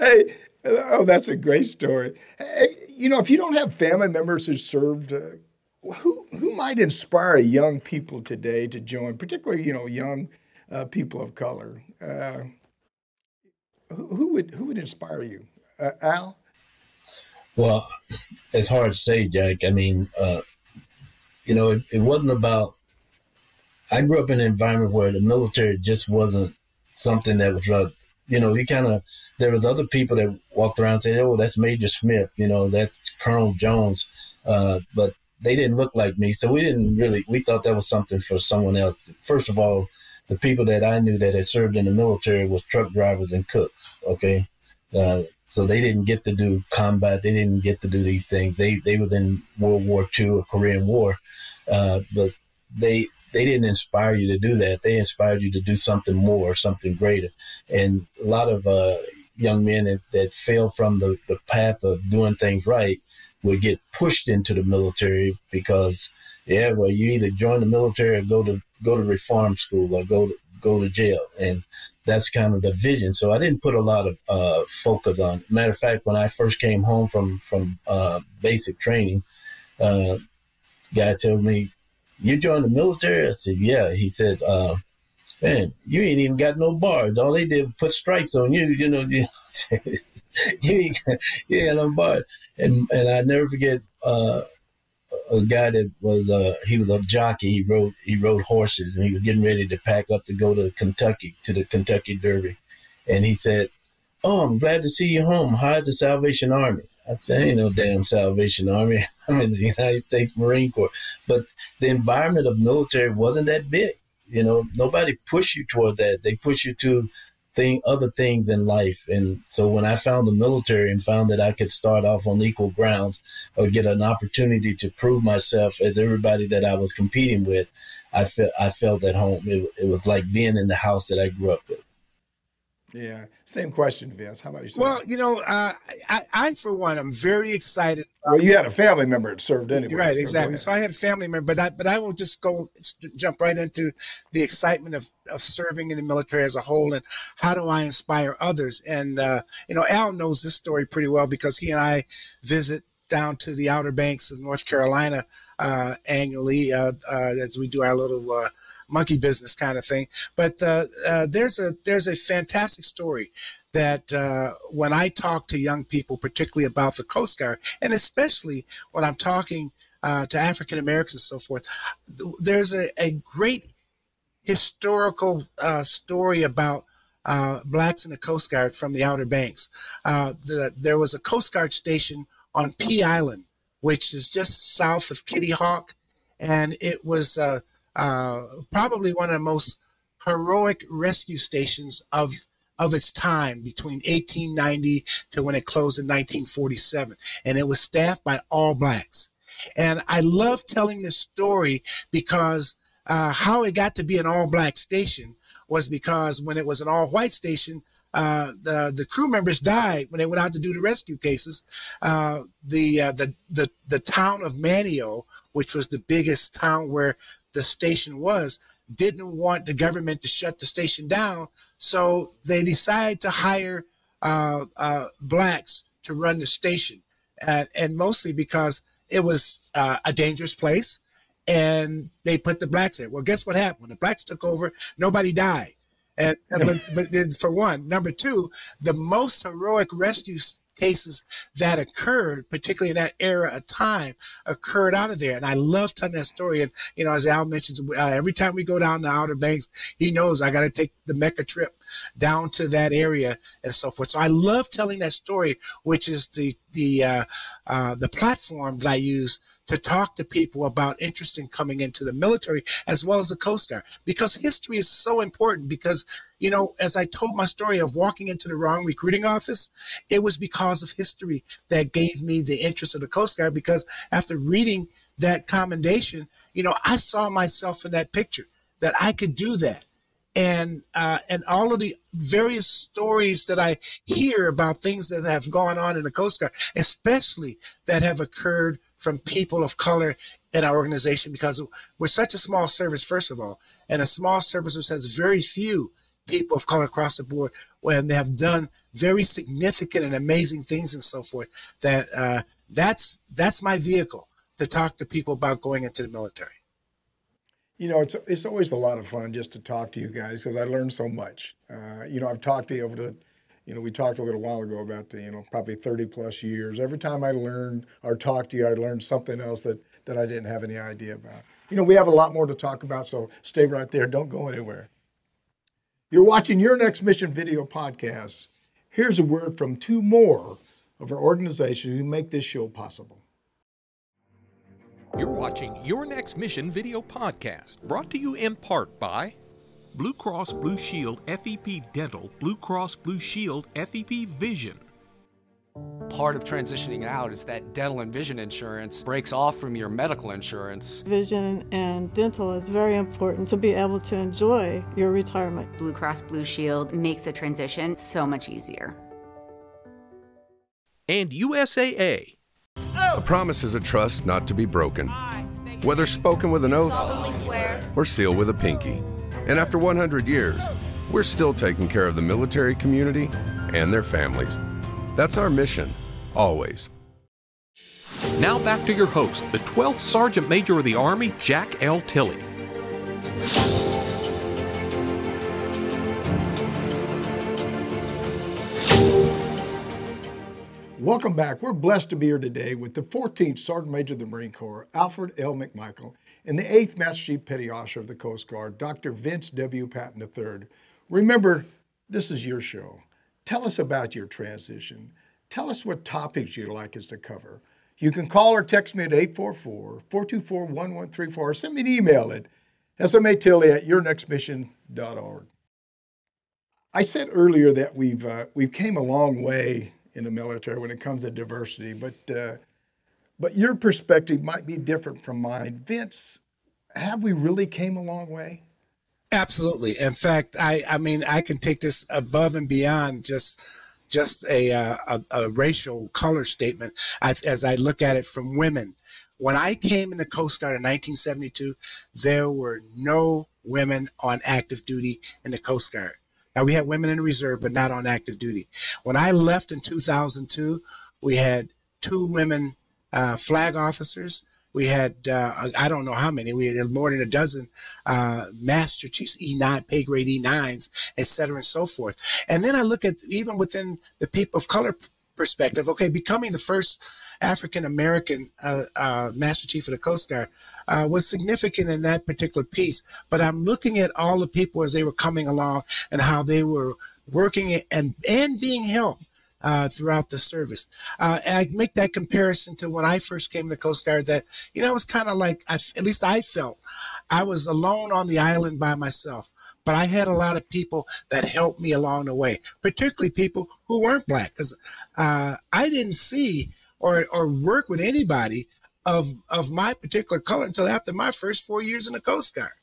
Hey, oh, that's a great story. Hey, you know, if you don't have family members who served, uh, who who might inspire young people today to join, particularly, you know, young uh, people of color? Uh, who, who would who would inspire you, uh, Al? Well, it's hard to say, Jack. I mean, uh, you know, it, it wasn't about. I grew up in an environment where the military just wasn't something that was, uh, you know, you kind of. There was other people that walked around saying, "Oh, that's Major Smith," you know, "That's Colonel Jones," uh, but they didn't look like me, so we didn't really. We thought that was something for someone else. First of all, the people that I knew that had served in the military was truck drivers and cooks. Okay. Uh, So they didn't get to do combat. They didn't get to do these things. They they were in World War Two or Korean War, uh, but they they didn't inspire you to do that. They inspired you to do something more, something greater. And a lot of uh, young men that, that fell from the, the path of doing things right would get pushed into the military because, yeah, well, you either join the military or go to go to reform school or go to, go to jail. And that's kind of the vision. So I didn't put a lot of uh, focus on. Matter of fact, when I first came home from from uh, basic training, uh, guy told me, "You joined the military?" I said, "Yeah." He said, uh, "Man, you ain't even got no bars. All they did was put stripes on you. You know, you, you ain't got, you ain't got no bars." And and I never forget uh, a guy that was uh, he was a jockey. He rode he rode horses, and he was getting ready to pack up to go to Kentucky to the Kentucky Derby, and he said, "Oh, I'm glad to see you home. How's the Salvation Army?" I said, "Ain't no damn Salvation Army. I'm in the United States Marine Corps." But the environment of military wasn't that big, you know. Nobody pushed you toward that. They pushed you to thing other things in life. And so when I found the military and found that I could start off on equal grounds or get an opportunity to prove myself as everybody that I was competing with, I felt I felt at home. It, it was like being in the house that I grew up with. Yeah, same question, Vince. How about yourself? Well, you know, uh, I, I for one, I'm very excited. Well, you had a family member that served anyway. Right, exactly. So I had a family member, but I, but I will just go jump right into the excitement of, of serving in the military as a whole, and how do I inspire others? And, uh, you know, Al knows this story pretty well because he and I visit down to the Outer Banks of North Carolina uh, annually uh, uh, as we do our little uh, monkey business kind of thing. But uh, uh, there's a there's a fantastic story that uh, when I talk to young people, particularly about the Coast Guard, and especially when I'm talking uh, to African Americans and so forth, th- there's a, a great historical uh, story about uh, blacks in the Coast Guard from the Outer Banks. Uh, the, there was a Coast Guard station on Pea Island, which is just south of Kitty Hawk, and it was uh, uh, probably one of the most heroic rescue stations of of its time between eighteen ninety to when it closed in nineteen forty-seven. And it was staffed by all blacks. And I love telling this story because uh, how it got to be an all black station was because when it was an all-white station, uh, the the crew members died when they went out to do the rescue cases. Uh, the uh, the the the town of Manio, which was the biggest town where the station was, didn't want the government to shut the station down, so they decided to hire uh, uh, blacks to run the station, uh, and mostly because it was uh, a dangerous place, and they put the blacks in. Well, guess what happened? When the blacks took over, nobody died. And but, but for one, number two, the most heroic rescue cases that occurred, particularly in that era of time, occurred out of there. And I love telling that story. And, you know, as Al mentions, uh, every time we go down the Outer Banks, he knows I got to take the Mecca trip down to that area and so forth. So I love telling that story, which is the, the, uh, uh, the platform that I use to talk to people about interest in coming into the military as well as the Coast Guard, because history is so important. Because, you know, as I told my story of walking into the wrong recruiting office, it was because of history that gave me the interest of the Coast Guard, because after reading that commendation, you know, I saw myself in that picture, that I could do that. And uh, and all of the various stories that I hear about things that have gone on in the Coast Guard, especially that have occurred from people of color in our organization, because we're such a small service, first of all, and a small service which has very few people of color across the board, when they have done very significant and amazing things and so forth, that uh, that's that's my vehicle to talk to people about going into the military. You know, it's it's always a lot of fun just to talk to you guys, because I learned so much. Uh, you know, I've talked to you over the, you know, we talked a little while ago about the, you know, probably thirty plus years. Every time I learned or talked to you, I learned something else that, that I didn't have any idea about. You know, we have a lot more to talk about, so stay right there. Don't go anywhere. You're watching Your Next Mission video podcast. Here's a word from two more of our organizations who make this show possible. You're watching Your Next Mission video podcast, brought to you in part by Blue Cross Blue Shield F E P Dental, Blue Cross Blue Shield F E P Vision. Part of transitioning out is that dental and vision insurance breaks off from your medical insurance. Vision and dental is very important to be able to enjoy your retirement. Blue Cross Blue Shield makes a transition so much easier. And U S A A. A promise is a trust not to be broken, whether spoken with an oath or sealed with a pinky. And after one hundred years, we're still taking care of the military community and their families. That's our mission, always. Now back to your host, the twelfth Sergeant Major of the Army, Jack L. Tilley. Welcome back. We're blessed to be here today with the fourteenth Sergeant Major of the Marine Corps, Alford L. McMichael, and the eighth Master Chief Petty Officer of the Coast Guard, Doctor Vince W. Patton the third. Remember, this is your show. Tell us about your transition. Tell us what topics you'd like us to cover. You can call or text me at eight four four, four two four, one one three four or send me an email at s m a tilly at your next mission dot org. I said earlier that we've uh, we've came a long way in the military when it comes to diversity, but uh, but your perspective might be different from mine. Vince, have we really came a long way? Absolutely. In fact, I, I mean, I can take this above and beyond just just a, uh, a, a racial color statement I, as I look at it from women. When I came in the Coast Guard in nineteen seventy-two, there were no women on active duty in the Coast Guard. Now, we had women in reserve, but not on active duty. When I left in two thousand two, we had two women uh, flag officers. We had, uh, I don't know how many, we had more than a dozen uh, Master Chiefs, E nine, pay grade E nines, et cetera, and so forth. And then I look at, even within the people of color perspective, okay, becoming the first African-American uh, uh, Master Chief of the Coast Guard uh, was significant in that particular piece. But I'm looking at all the people as they were coming along and how they were working and, and being helped uh, throughout the service. Uh, and I make that comparison to when I first came to the Coast Guard, that, you know, it was kind of like, I, at least I felt, I was alone on the island by myself. But I had a lot of people that helped me along the way, particularly people who weren't black, because uh, I didn't see Or, or work with anybody of of my particular color until after my first four years in the Coast Guard.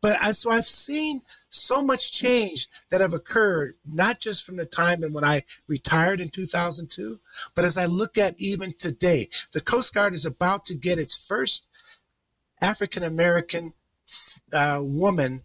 But I, so I've seen so much change that have occurred, not just from the time when I retired in two thousand two, but as I look at even today, the Coast Guard is about to get its first African-American uh, woman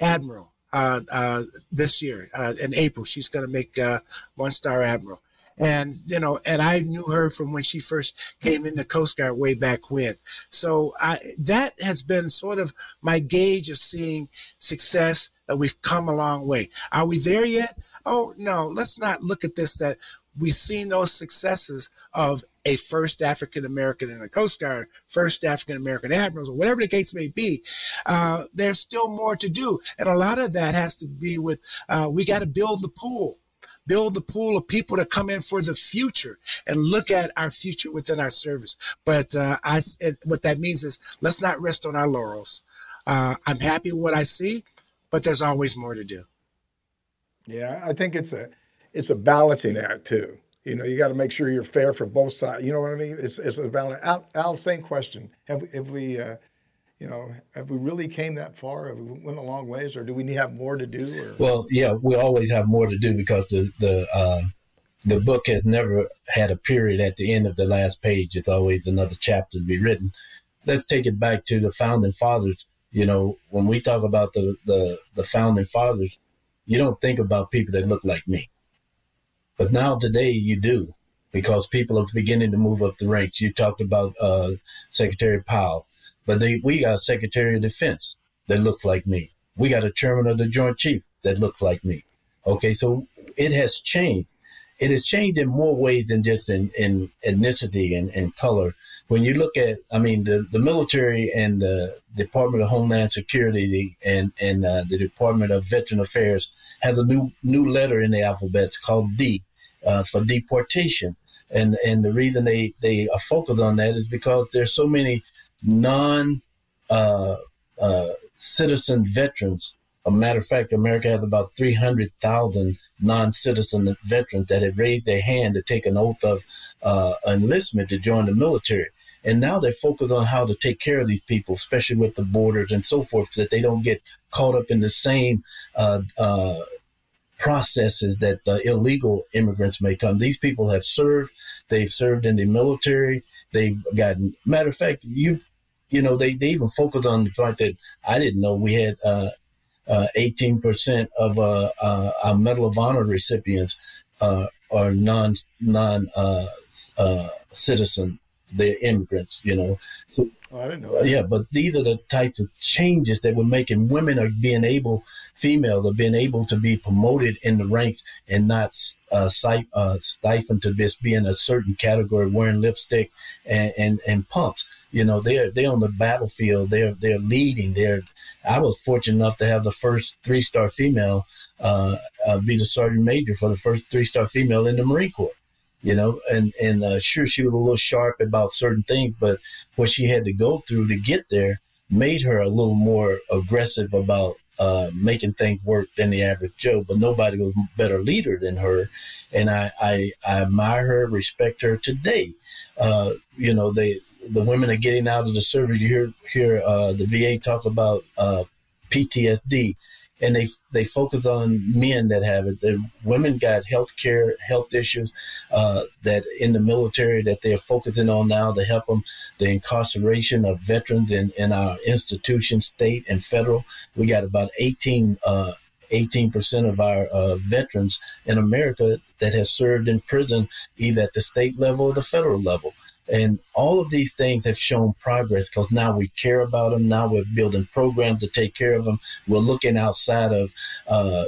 admiral uh, uh, this year uh, in April. She's going to make uh, one-star admiral. And, you know, and I knew her from when she first came in the Coast Guard way back when. So I, that has been sort of my gauge of seeing success, that we've come a long way. Are we there yet? Oh, no, let's not look at this, that we've seen those successes of a first African-American in the Coast Guard, first African-American admirals, or whatever the case may be. Uh, there's still more to do. And a lot of that has to be with, uh, we got to build the pool. Build the pool of people to come in for the future and look at our future within our service. But uh, I, it, what that means is let's not rest on our laurels. Uh, I'm happy with what I see, but there's always more to do. Yeah, I think it's a it's a balancing act too. You know, you got to make sure you're fair for both sides. You know what I mean? It's it's a balance. Al, Al same question. Have we, have we uh, you know, have we really came that far? Have we went a long ways, or do we need to have more to do? Or? Well, yeah, we always have more to do, because the the uh, the book has never had a period at the end of the last page. It's always another chapter to be written. Let's take it back to the founding fathers. You know, when we talk about the the, the founding fathers, you don't think about people that look like me. But now today you do, because people are beginning to move up the ranks. You talked about uh, Secretary Powell. But they, we got a Secretary of Defense that looks like me. We got a Chairman of the Joint Chiefs that looks like me. Okay, so it has changed. It has changed in more ways than just in, in ethnicity and, and color. When you look at, I mean, the, the military and the Department of Homeland Security and, and uh, the Department of Veteran Affairs has a new new letter in the alphabet. It's called D, uh, for deportation. And and the reason they, they are focused on that is because there's so many non uh, uh, citizen veterans. As a matter of fact, America has about three hundred thousand non-citizen veterans that have raised their hand to take an oath of uh, enlistment to join the military. And now they're focused on how to take care of these people, especially with the borders and so forth, so that they don't get caught up in the same uh, uh, processes that the illegal immigrants may come. These people have served. They've served in the military. They've gotten, matter of fact, you you know, they, they even focus on the fact that I didn't know we had uh, uh, eighteen percent of uh, uh, our Medal of Honor recipients uh, are non, non uh, uh, citizen, they're immigrants, you know. So, oh, I didn't know that. Yeah, but these are the types of changes that we're making. Women are being able, females are being able to be promoted in the ranks and not uh, uh, stifled to this being a certain category, wearing lipstick and, and, and pumps. You know, they're they're on the battlefield. They're they're leading. They're. I was fortunate enough to have the first three-star female uh, uh, be the sergeant major for the first three-star female in the Marine Corps. You know, and and uh, sure, she was a little sharp about certain things, but what she had to go through to get there made her a little more aggressive about uh, making things work than the average Joe. But nobody was a better leader than her, and I I, I admire her, respect her today. Uh, you know, they. The women are getting out of the service. You hear, hear uh, the V A talk about uh, P T S D, and they they focus on men that have it. The women got health care, health issues uh, that in the military that they're focusing on now to help them. The incarceration of veterans in, in our institutions, state and federal. We got about eighteen percent of our uh, veterans in America that have served in prison, either at the state level or the federal level. And all of these things have shown progress because now we care about them. Now we're building programs to take care of them. We're looking outside of uh,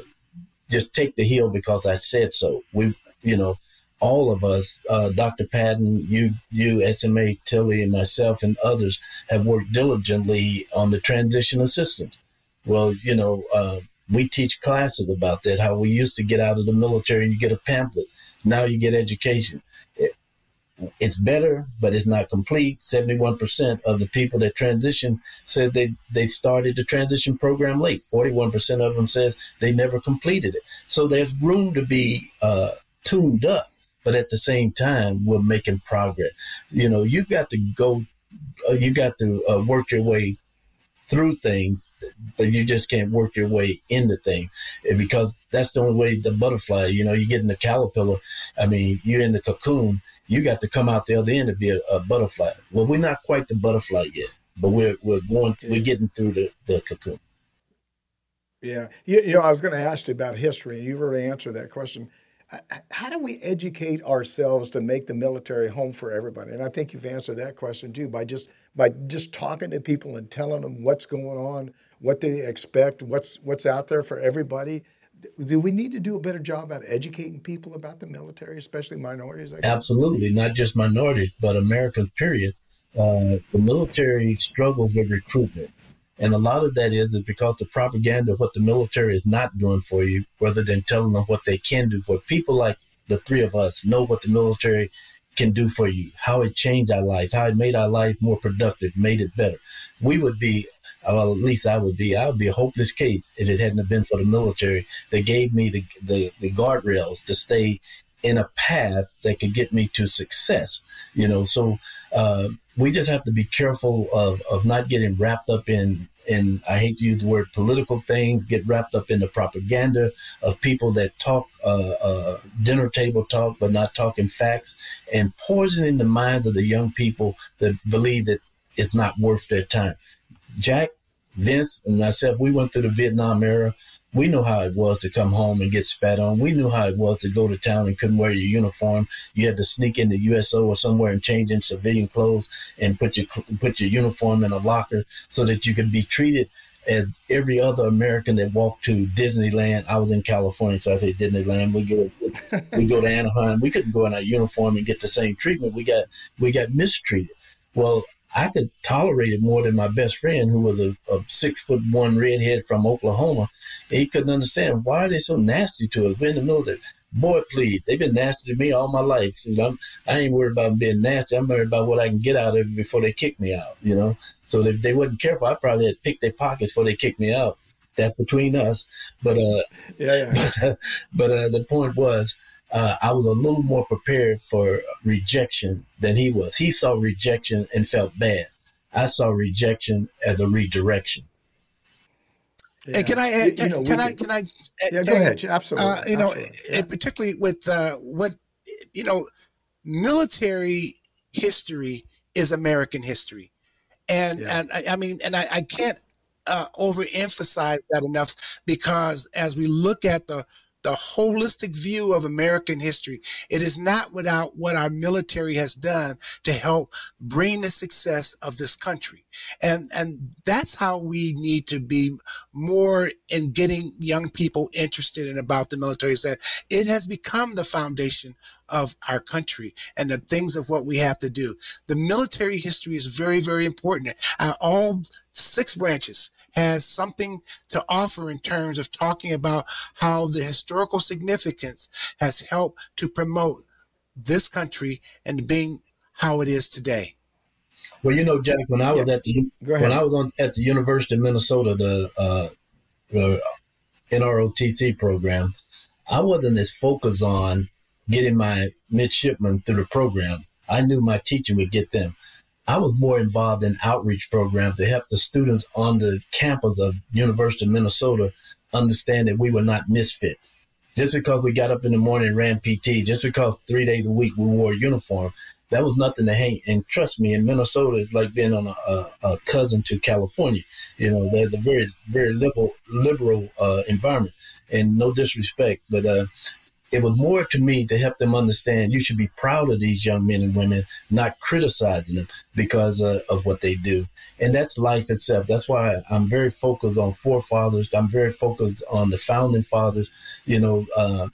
just take the hill because I said so. We, you know, all of us, uh, Doctor Patton, you, you, S M A Tilley, and myself, and others have worked diligently on the transition assistance. Well, you know, uh, we teach classes about that. How we used to get out of the military and you get a pamphlet. Now you get education. It's better, but it's not complete. seventy-one percent of the people that transition said they, they started the transition program late. forty-one percent of them says they never completed it. So there's room to be uh, tuned up, but at the same time, we're making progress. You know, you've got to go, uh, you got to uh, work your way through things, but you just can't work your way into things, because that's the only way the butterfly, you know, you get in the caterpillar. I mean, you're in the cocoon. You got to come out the other end to be a, a butterfly. Well, we're not quite the butterfly yet, but we're we're going we're getting through the, the cocoon. Yeah, you, you know, I was going to ask you about history. You've already answered that question. How do we educate ourselves to make the military home for everybody? And I think you've answered that question too, by just by just talking to people and telling them what's going on, what they expect, what's what's out there for everybody. Do we need to do a better job at educating people about the military, especially minorities? Absolutely, not just minorities, but Americans, period. Uh, the military struggles with recruitment. And a lot of that is because the propaganda of what the military is not doing for you, rather than telling them what they can do for you. People like the three of us know what the military can do for you, how it changed our life, how it made our life more productive, made it better. We would be, well, at least I would be, I would be a hopeless case if it hadn't been for the military. They gave me the, the, the guardrails to stay in a path that could get me to success, you know, so uh we just have to be careful of, of not getting wrapped up in, in, I hate to use the word political things, get wrapped up in the propaganda of people that talk uh, uh, dinner table talk, but not talking facts, and poisoning the minds of the young people that believe that it's not worth their time. Jack, Vince, and myself, we went through the Vietnam era. We knew how it was to come home and get spat on. We knew how it was to go to town and couldn't wear your uniform. You had to sneak into U S O or somewhere and change in civilian clothes and put your put your uniform in a locker so that you could be treated as every other American that walked to Disneyland. I was in California, so I say Disneyland. We go we go to Anaheim. We couldn't go in our uniform and get the same treatment. We got we got mistreated. Well, I could tolerate it more than my best friend, who was a, a six foot one redhead from Oklahoma. He couldn't understand, why are they so nasty to us? We're in the military. Boy, please, they've been nasty to me all my life. You know, I'm, I ain't worried about being nasty. I'm worried about what I can get out of it before they kick me out, you know. So if they wasn't careful, I probably had picked their pockets before they kicked me out. That's between us. But uh, yeah, yeah. but, but uh, the point was, Uh, I was a little more prepared for rejection than he was. He saw rejection and felt bad. I saw rejection as a redirection. Yeah. And can I add, you know, can, I, can I, can I, yeah, go ahead. Absolutely. Uh, you know, Absolutely. Yeah. And particularly with uh, what, you know, military history is American history. And, yeah. and I, I mean, and I, I can't uh, overemphasize that enough, because as we look at the, the holistic view of American history, it is not without what our military has done to help bring the success of this country. And and that's how we need to be more in getting young people interested in about the military, is that it has become the foundation of our country and the things of what we have to do. The military history is very, very important. Uh, all six branches has something to offer in terms of talking about how the historical significance has helped to promote this country and being how it is today. Well, you know, Jack, when I was yeah. at the when I was on, at the University of Minnesota, the uh, uh, N R O T C program, I wasn't as focused on getting my midshipmen through the program. I knew my teacher would get them. I was more involved in outreach programs to help the students on the campus of University of Minnesota understand that we were not misfits. Just because we got up in the morning and ran P T, just because three days a week we wore a uniform, that was nothing to hang. And trust me, in Minnesota, it's like being on a, a, a cousin to California. You know, there's a very, very liberal, liberal uh, environment, and no disrespect, but uh, it was more to me to help them understand you should be proud of these young men and women, not criticizing them because uh, of what they do. And that's life itself. That's why I'm very focused on forefathers. I'm very focused on the founding fathers. You know, uh,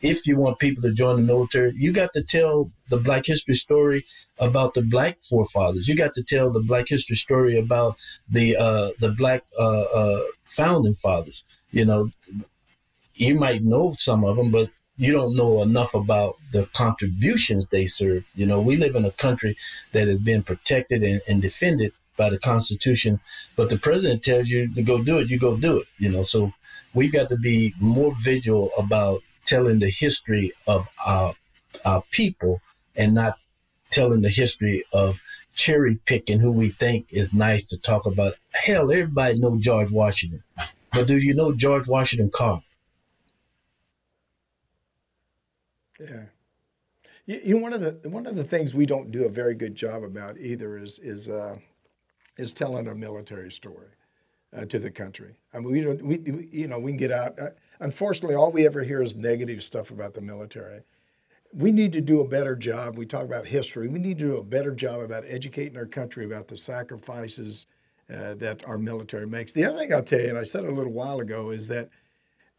if you want people to join the military, you got to tell the Black history story about the Black forefathers. You got to tell the Black history story about the uh, the Black uh, uh, founding fathers. You know, you might know some of them, but you don't know enough about the contributions they serve. You know, we live in a country that has been protected and, and defended by the Constitution, but the president tells you to go do it, you go do it. You know, so we've got to be more visual about telling the history of our, our people and not telling the history of cherry picking who we think is nice to talk about. Hell, everybody knows George Washington. But do you know George Washington Carver? Yeah. You, you one of the one of the things we don't do a very good job about either is is uh, is telling our military story uh, to the country. I mean, we don't we, we you know we can get out. Uh, unfortunately, all we ever hear is negative stuff about the military. We need to do a better job. We talk about history. We need to do a better job about educating our country about the sacrifices uh, that our military makes. The other thing I'll tell you, and I said it a little while ago, is that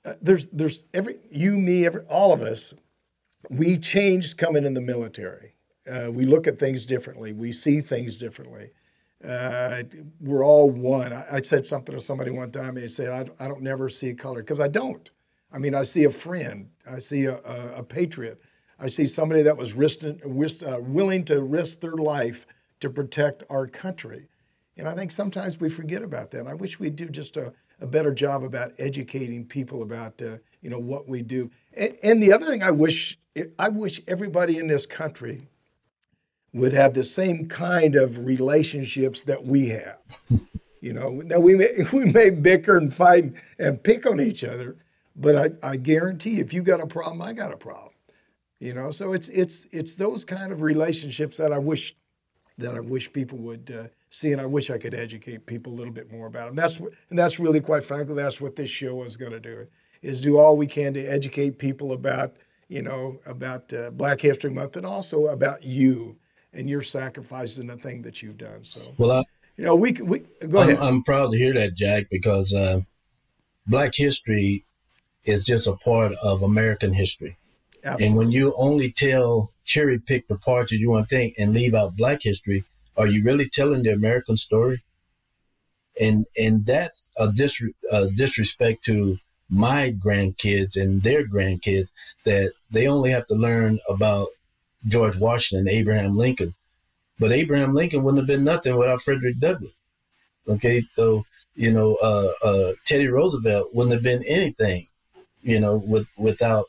uh, there's there's every you, me, every all of us. We changed coming in the military. Uh, we look at things differently. We see things differently. Uh, we're all one. I, I said something to somebody one time, and he said, I, I don't never see color, because I don't. I mean, I see a friend. I see a, a, a patriot. I see somebody that was risk, risk, uh, willing to risk their life to protect our country. And I think sometimes we forget about that. And I wish we'd do just a, a better job about educating people about uh, you know, what we do. And, and the other thing I wish... I wish everybody in this country would have the same kind of relationships that we have. You know, now we may, we may bicker and fight and pick on each other, but I, I guarantee if you got a problem, I got a problem. You know, so it's it's it's those kind of relationships that I wish that I wish people would uh, see, and I wish I could educate people a little bit more about them. That's and that's really, quite frankly, that's what this show is going to do: is do all we can to educate people about. You know, about uh, Black History Month, but also about you and your sacrifice and the thing that you've done. So, well, I, you know, we we go I'm, ahead. I'm proud to hear that, Jack, because uh, Black history is just a part of American history. Absolutely. And when you only tell, cherry pick the parts that you want to think and leave out Black history, are you really telling the American story? And and that's a, dis- a disrespect to my grandkids and their grandkids, that they only have to learn about George Washington, Abraham Lincoln. But Abraham Lincoln wouldn't have been nothing without Frederick Douglass. Okay, so, you know, uh, uh, Teddy Roosevelt wouldn't have been anything, you know, with, without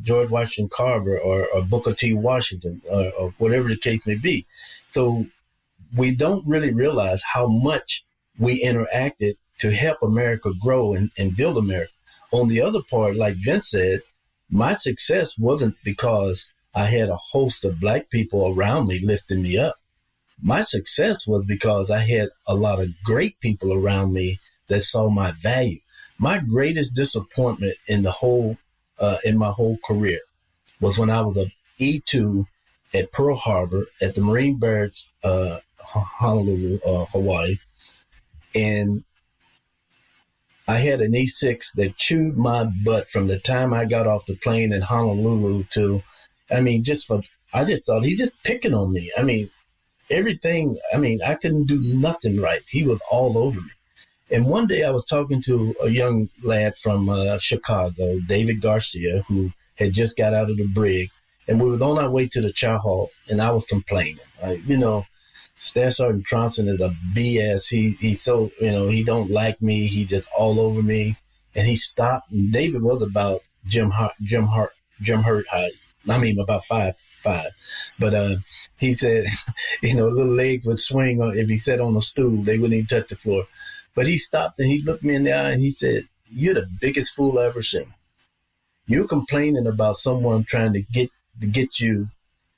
George Washington Carver or, or Booker T. Washington or, or whatever the case may be. So we don't really realize how much we interacted to help America grow and, and build America. On the other part, like Vince said, my success wasn't because I had a host of Black people around me lifting me up. My success was because I had a lot of great people around me that saw my value. My greatest disappointment in the whole, uh, in my whole career was when I was an E two at Pearl Harbor at the Marine Barracks, uh, Honolulu, uh, Hawaii, and I had an E six that chewed my butt from the time I got off the plane in Honolulu to, I mean, just for, I just thought he just picking on me. I mean, everything, I mean, I couldn't do nothing right. He was all over me. And one day I was talking to a young lad from uh, Chicago, David Garcia, who had just got out of the brig. And we were on our way to the chow hall, and I was complaining. Like, you know, Staff Sergeant Tronson is a B S. He he's so, you know, he don't like me. He just all over me. And he stopped. And David was about Jim Hart, Jim Hart, Jim Hurt height. I mean, about five, five. But uh, he said, you know, little legs would swing if he sat on a stool. They wouldn't even touch the floor. But he stopped and he looked me in the eye and he said, "You're the biggest fool I've ever seen. You're complaining about someone trying to get to get you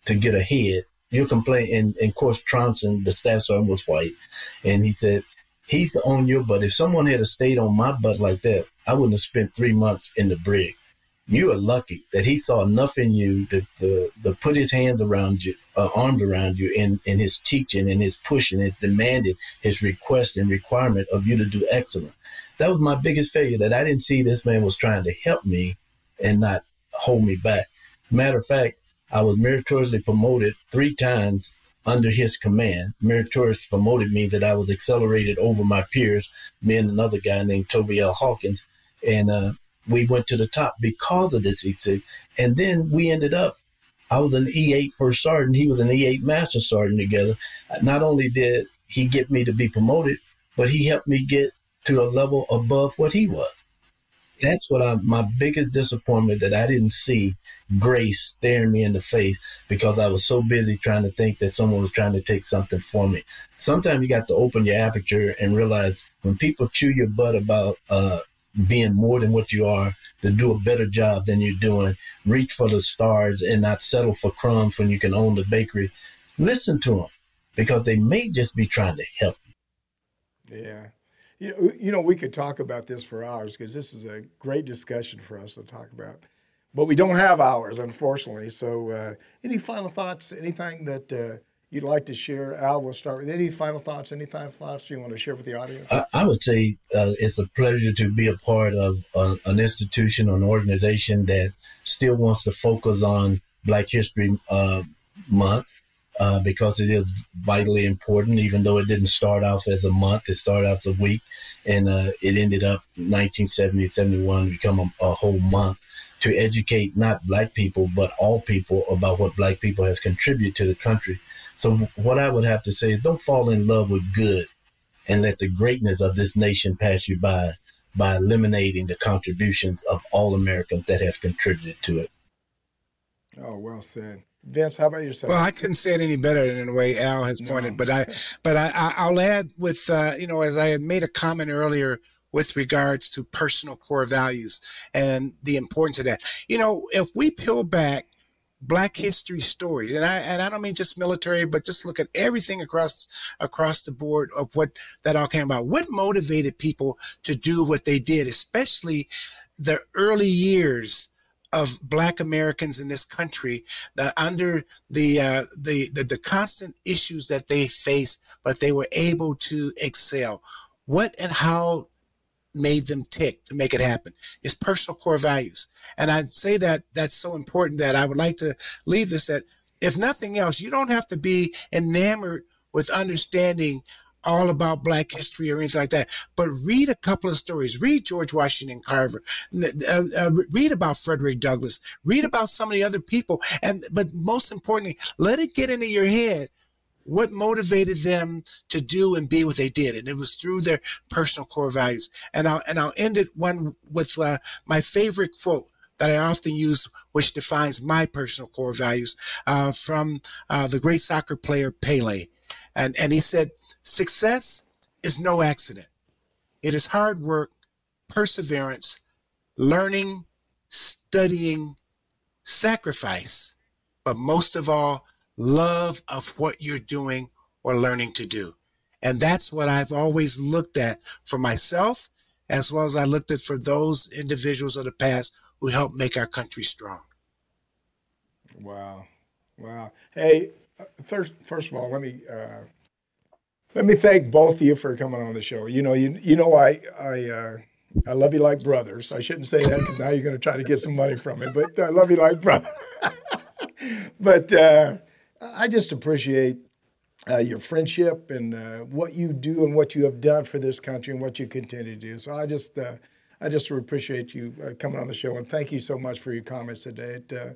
to get ahead. You complain," and, and of course, Tronson, the staff sergeant, was white, and he said, "He's on your butt. If someone had stayed on my butt like that, I wouldn't have spent three months in the brig. You are lucky that he saw enough in you to, to, to put his hands around you, uh, arms around you, in, in his teaching and his pushing, his demanding, his request and requirement of you to do excellent." That was my biggest failure, that I didn't see this man was trying to help me and not hold me back. Matter of fact, I was meritoriously promoted three times under his command. Meritorious promoted me that I was accelerated over my peers, me and another guy named Toby L. Hawkins. And uh, we went to the top because of this E six. And then we ended up, I was an E eight first sergeant. He was an E eight master sergeant together. Not only did he get me to be promoted, but he helped me get to a level above what he was. that's what I, my biggest disappointment, that I didn't see grace staring me in the face because I was so busy trying to think that someone was trying to take something from me. Sometimes you got to open your aperture and realize when people chew your butt about uh, being more than what you are, to do a better job than you're doing, reach for the stars and not settle for crumbs when you can own the bakery. Listen to them because they may just be trying to help you. Yeah. You know, we could talk about this for hours because this is a great discussion for us to talk about. But we don't have hours, unfortunately. So uh, any final thoughts, anything that uh, you'd like to share? Al, we'll start with any final thoughts, any final thoughts you want to share with the audience? I, I would say uh, it's a pleasure to be a part of a, an institution or an organization that still wants to focus on Black History uh, Month. Uh, because it is vitally important, even though it didn't start off as a month, it started off as a week, and uh, it ended up nineteen seventy, seventy-one become a, a whole month to educate not Black people, but all people about what Black people has contributed to the country. So what I would have to say is don't fall in love with good and let the greatness of this nation pass you by by eliminating the contributions of all Americans that has contributed to it. Oh, well said. Vince, how about yourself? Well, I couldn't say it any better than the way Al has pointed, no. but I, but I, I'll add with, uh, you know, as I had made a comment earlier with regards to personal core values and the importance of that. You know, if we peel back Black history stories, and I and I don't mean just military, but just look at everything across across the board of what that all came about. What motivated people to do what they did, especially the early years of Black Americans in this country, the, under the, uh, the the the constant issues that they faced, but they were able to excel. What and how made them tick to make it happen? It's personal core values. And I'd say that that's so important that I would like to leave this, that if nothing else, you don't have to be enamored with understanding all about Black history or anything like that, but read a couple of stories. Read George Washington Carver. Uh, uh, read about Frederick Douglass. Read about some of the other people. And but most importantly, let it get into your head what motivated them to do and be what they did, and it was through their personal core values. And I'll and I'll end it one with uh, my favorite quote that I often use, which defines my personal core values, uh, from uh, the great soccer player Pele, and and he said, "Success is no accident. It is hard work, perseverance, learning, studying, sacrifice, but most of all, love of what you're doing or learning to do." And that's what I've always looked at for myself, as well as I looked at for those individuals of the past who helped make our country strong. Wow. Wow. Hey, first, first of all, let me... Uh... Let me thank both of you for coming on the show. You know, you you know, I I uh, I love you like brothers. I shouldn't say that because now you're going to try to get some money from me, but I love you like brothers. But uh, I just appreciate uh, your friendship and uh, what you do and what you have done for this country and what you continue to do. So I just uh, I just appreciate you uh, coming on the show, and thank you so much for your comments today. It, uh,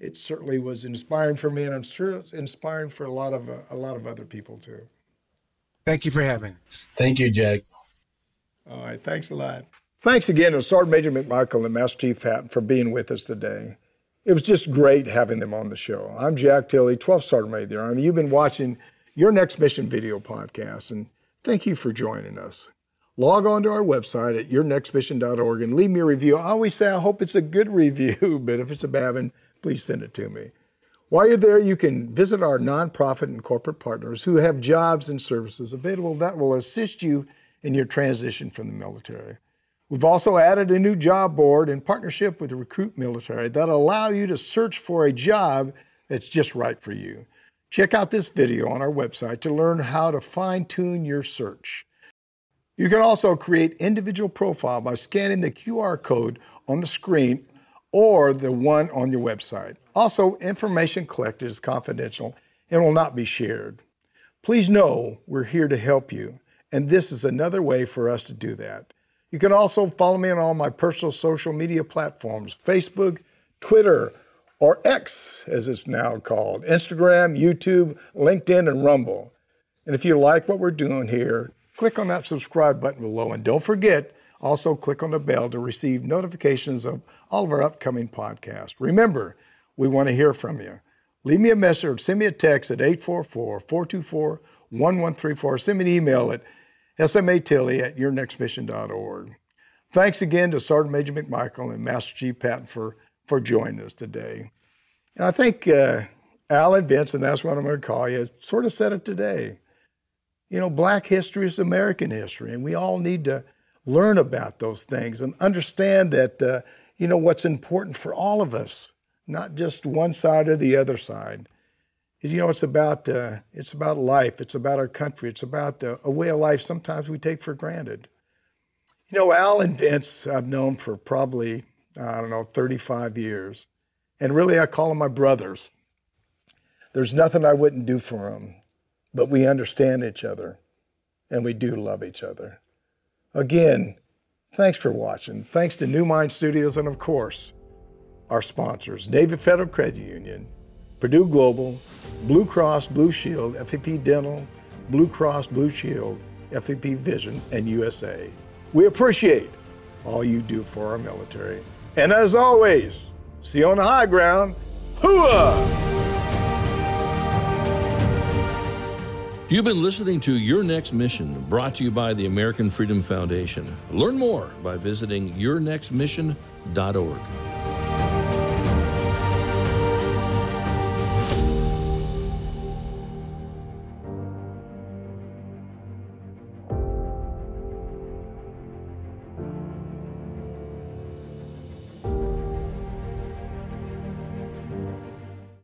it certainly was inspiring for me, and I'm sure it's inspiring for a lot of uh, a lot of other people too. Thank you for having us. Thank you, Jack. All right, thanks a lot. Thanks again to Sergeant Major McMichael and Master Chief Patton for being with us today. It was just great having them on the show. I'm Jack Tilley, twelfth Sergeant Major of the Army. You've been watching Your Next Mission video podcast, and thank you for joining us. Log on to our website at your next mission dot org and leave me a review. I always say I hope it's a good review, but if it's a bad one, please send it to me. While you're there, you can visit our nonprofit and corporate partners who have jobs and services available that will assist you in your transition from the military. We've also added a new job board in partnership with Recruit Military that allows you to search for a job that's just right for you. Check out this video on our website to learn how to fine-tune your search. You can also create individual profile by scanning the Q R code on the screen or the one on your website. Also, information collected is confidential and will not be shared. Please know we're here to help you, and this is another way for us to do that. You can also follow me on all my personal social media platforms, Facebook, Twitter, or X as it's now called, Instagram, YouTube, LinkedIn, and Rumble. And if you like what we're doing here, click on that subscribe button below, and don't forget, Also, click on the bell to receive notifications of all of our upcoming podcasts. Remember, we want to hear from you. Leave me a message or send me a text at eight four four, four two four, one one three four. Send me an email at s m a tilley at your next mission dot org. Thanks again to Sergeant Major McMichael and Master Chief Patton for, for joining us today. And I think uh, Al and Vince, and that's what I'm going to call you, sort of said it today. You know, Black history is American history, and we all need to learn about those things and understand that, uh, you know, what's important for all of us, not just one side or the other side. You know, it's about uh, it's about life. It's about our country. It's about uh, a way of life sometimes we take for granted. You know, Al and Vince I've known for probably, I don't know, thirty-five years. And really, I call them my brothers. There's nothing I wouldn't do for them, but we understand each other, and we do love each other. Again, thanks for watching. Thanks to New Mind Studios and, of course, our sponsors, Navy Federal Credit Union, Purdue Global, Blue Cross Blue Shield, F E P Dental, Blue Cross Blue Shield, F E P Vision, and U S A A. We appreciate all you do for our military. And as always, see you on the high ground. Hooah! You've been listening to Your Next Mission, brought to you by the American Freedom Foundation. Learn more by visiting your next mission dot org.